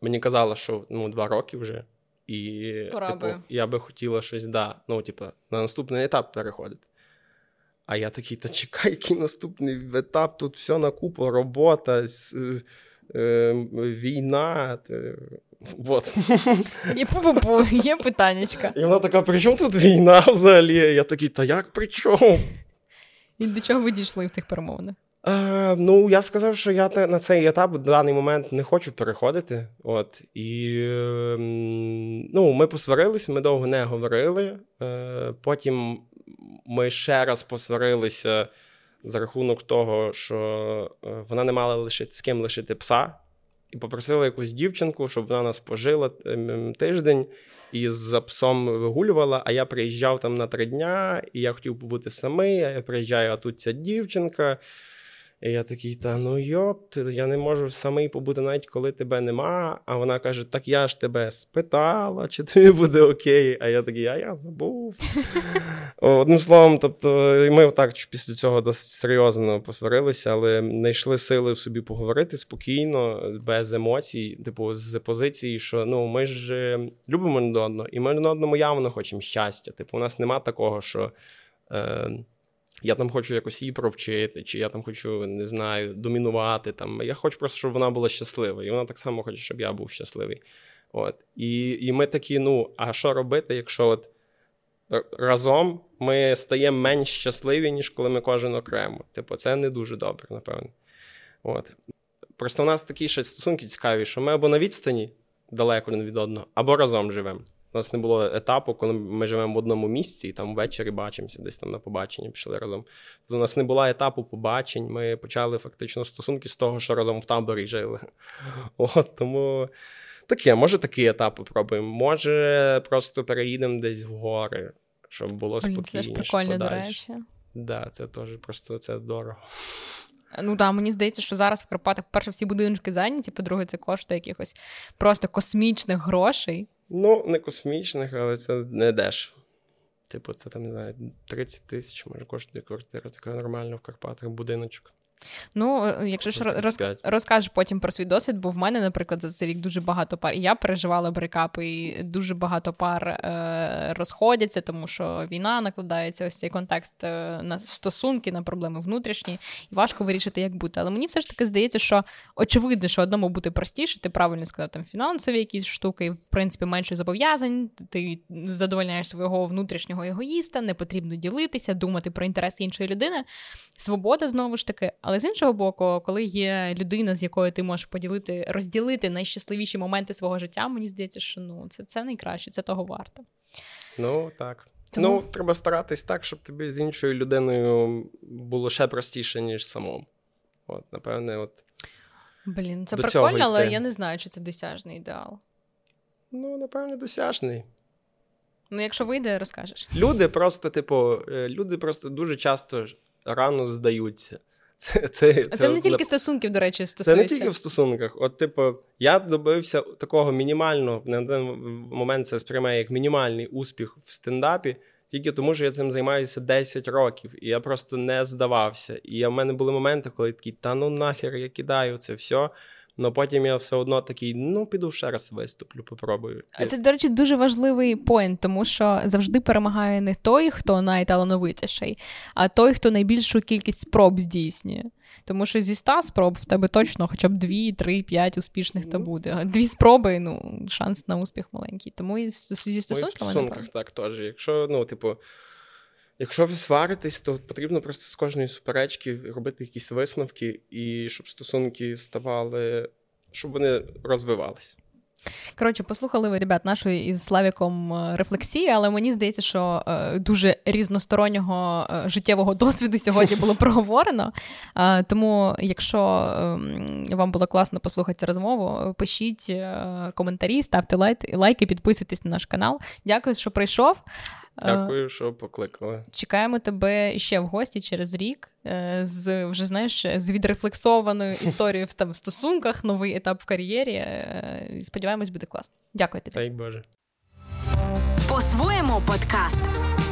мені казала, що ну, два роки вже, і типу, я би хотіла щось, да, ну, типу, на наступний етап переходити. А я такий, та чекай, який наступний етап, тут все на купу, робота, війна, вот. Є питаннячка. І вона така, при чому тут війна взагалі? Я такий, та як при чому? І до чого ви дійшли в тих перемовинах? Е, ну, я сказав, що я на цей етап в даний момент не хочу переходити. От. І, е, ну, ми посварилися, ми довго не говорили. Е, потім ми ще раз посварилися за рахунок того, що вона не мала лишити, з ким лишити пса. І попросила якусь дівчинку, щоб вона нас пожила тиждень і за псом вигулювала, а я приїжджав там на три дня, і я хотів побути самий, а я приїжджаю, а тут ця дівчинка. І я такий, та ну йоп, я не можу самий побути навіть, коли тебе нема. А вона каже, так я ж тебе спитала, чи тобі буде окей. А я такий, а я забув. Одним словом, тобто, ми так після цього досить серйозно посварилися, але знайшли сили в собі поговорити спокійно, без емоцій, типу, з позиції, що ну, ми ж любимо один одного, і ми один одному явно хочемо щастя. Типу, у нас нема такого, що... Е- Я там хочу якось її провчити, чи я там хочу, не знаю, домінувати. Там. Я хочу просто, щоб вона була щаслива. І вона так само хоче, щоб я був щасливий. От. І, і ми такі, ну, а що робити, якщо от разом ми стаємо менш щасливі, ніж коли ми кожен окремо. Типу, це не дуже добре, напевно. От. Просто в нас такі ще стосунки цікаві, що ми або на відстані далеко від одного, або разом живемо. У нас не було етапу, коли ми живемо в одному місці і там ввечері бачимося, десь там на побачення пішли разом. Тобто у нас не було етапу побачень, ми почали фактично стосунки з того, що разом в таборі жили. От, тому таке, може такий етап пробуємо, може просто переїдемо десь в гори, щоб було спокійніше. Це ж прикольно, до речі. Да, це теж просто це дорого. Ну так, мені здається, що зараз в Карпатах, по-перше, всі будиночки зайняті, по-друге, це кошти якихось просто космічних грошей. Ну, не космічних, але це не дешево. Типу, це там, не знаю, тридцять тисяч, може, коштує квартира, така нормальна в Карпатах, будиночок. Ну, якщо ж роз, розкажеш потім про свій досвід, бо в мене, наприклад, за цей рік дуже багато пар, і я переживала брейкапи, і дуже багато пар е- розходяться, тому що війна накладається, ось цей контекст е- на стосунки, на проблеми внутрішні, і важко вирішити, як бути. Але мені все ж таки здається, що очевидно, що одному бути простіше, ти правильно сказав, там фінансові якісь штуки, в принципі, менше зобов'язань, ти задовольняєш свого внутрішнього егоїста, не потрібно ділитися, думати про інтерес іншої людини, свобода, знову ж таки. Але з іншого боку, коли є людина, з якою ти можеш поділити, розділити найщасливіші моменти свого життя, мені здається, що ну, це, це найкраще, це того варто. Ну, так. Тому... Ну, треба старатись так, щоб тобі з іншою людиною було ще простіше, ніж самому. От, напевне, от Блін, це прикольно, але я не знаю, чи це досяжний ідеал. Ну, напевне, досяжний. Ну, якщо вийде, розкажеш. Люди просто, типу, люди просто дуже часто рано здаються. Це, це, це, це не тільки стосунків, до речі, стосується. Це не тільки в стосунках. От, типу, я добився такого мінімального, на даний момент це сприймає як мінімальний успіх в стендапі, тільки тому, що я цим займаюся десять років, і я просто не здавався. І в мене були моменти, коли я такий, та ну нахер, я кидаю це все, але потім я все одно такий, ну, піду ще раз виступлю, попробую. А це, до речі, дуже важливий поінт, тому що завжди перемагає не той, хто найталановитіший, а той, хто найбільшу кількість спроб здійснює. Тому що зі ста спроб в тебе точно хоча б дві, три, п'ять успішних та буде. Дві спроби, ну, шанс на успіх маленький. Тому і зі стосунками, стосунках так теж. Якщо, ну, типу, якщо ви сваритесь, то потрібно просто з кожної суперечки робити якісь висновки, і щоб стосунки ставали, щоб вони розвивались. Коротше, послухали ви, ребят, нашу із Славіком рефлексії, але мені здається, що дуже різностороннього життєвого досвіду сьогодні було проговорено. Тому, якщо вам було класно послухати розмову, пишіть коментарі, ставте лайки, підписуйтесь на наш канал. Дякую, що прийшов. Дякую, що покликали. Чекаємо тебе ще в гості через рік. З, вже, знаєш, з відрефлексованою історією в стосунках, новий етап в кар'єрі. Сподіваємось, буде класно. Дякую тобі. Дай Боже. По-своєму подкаст.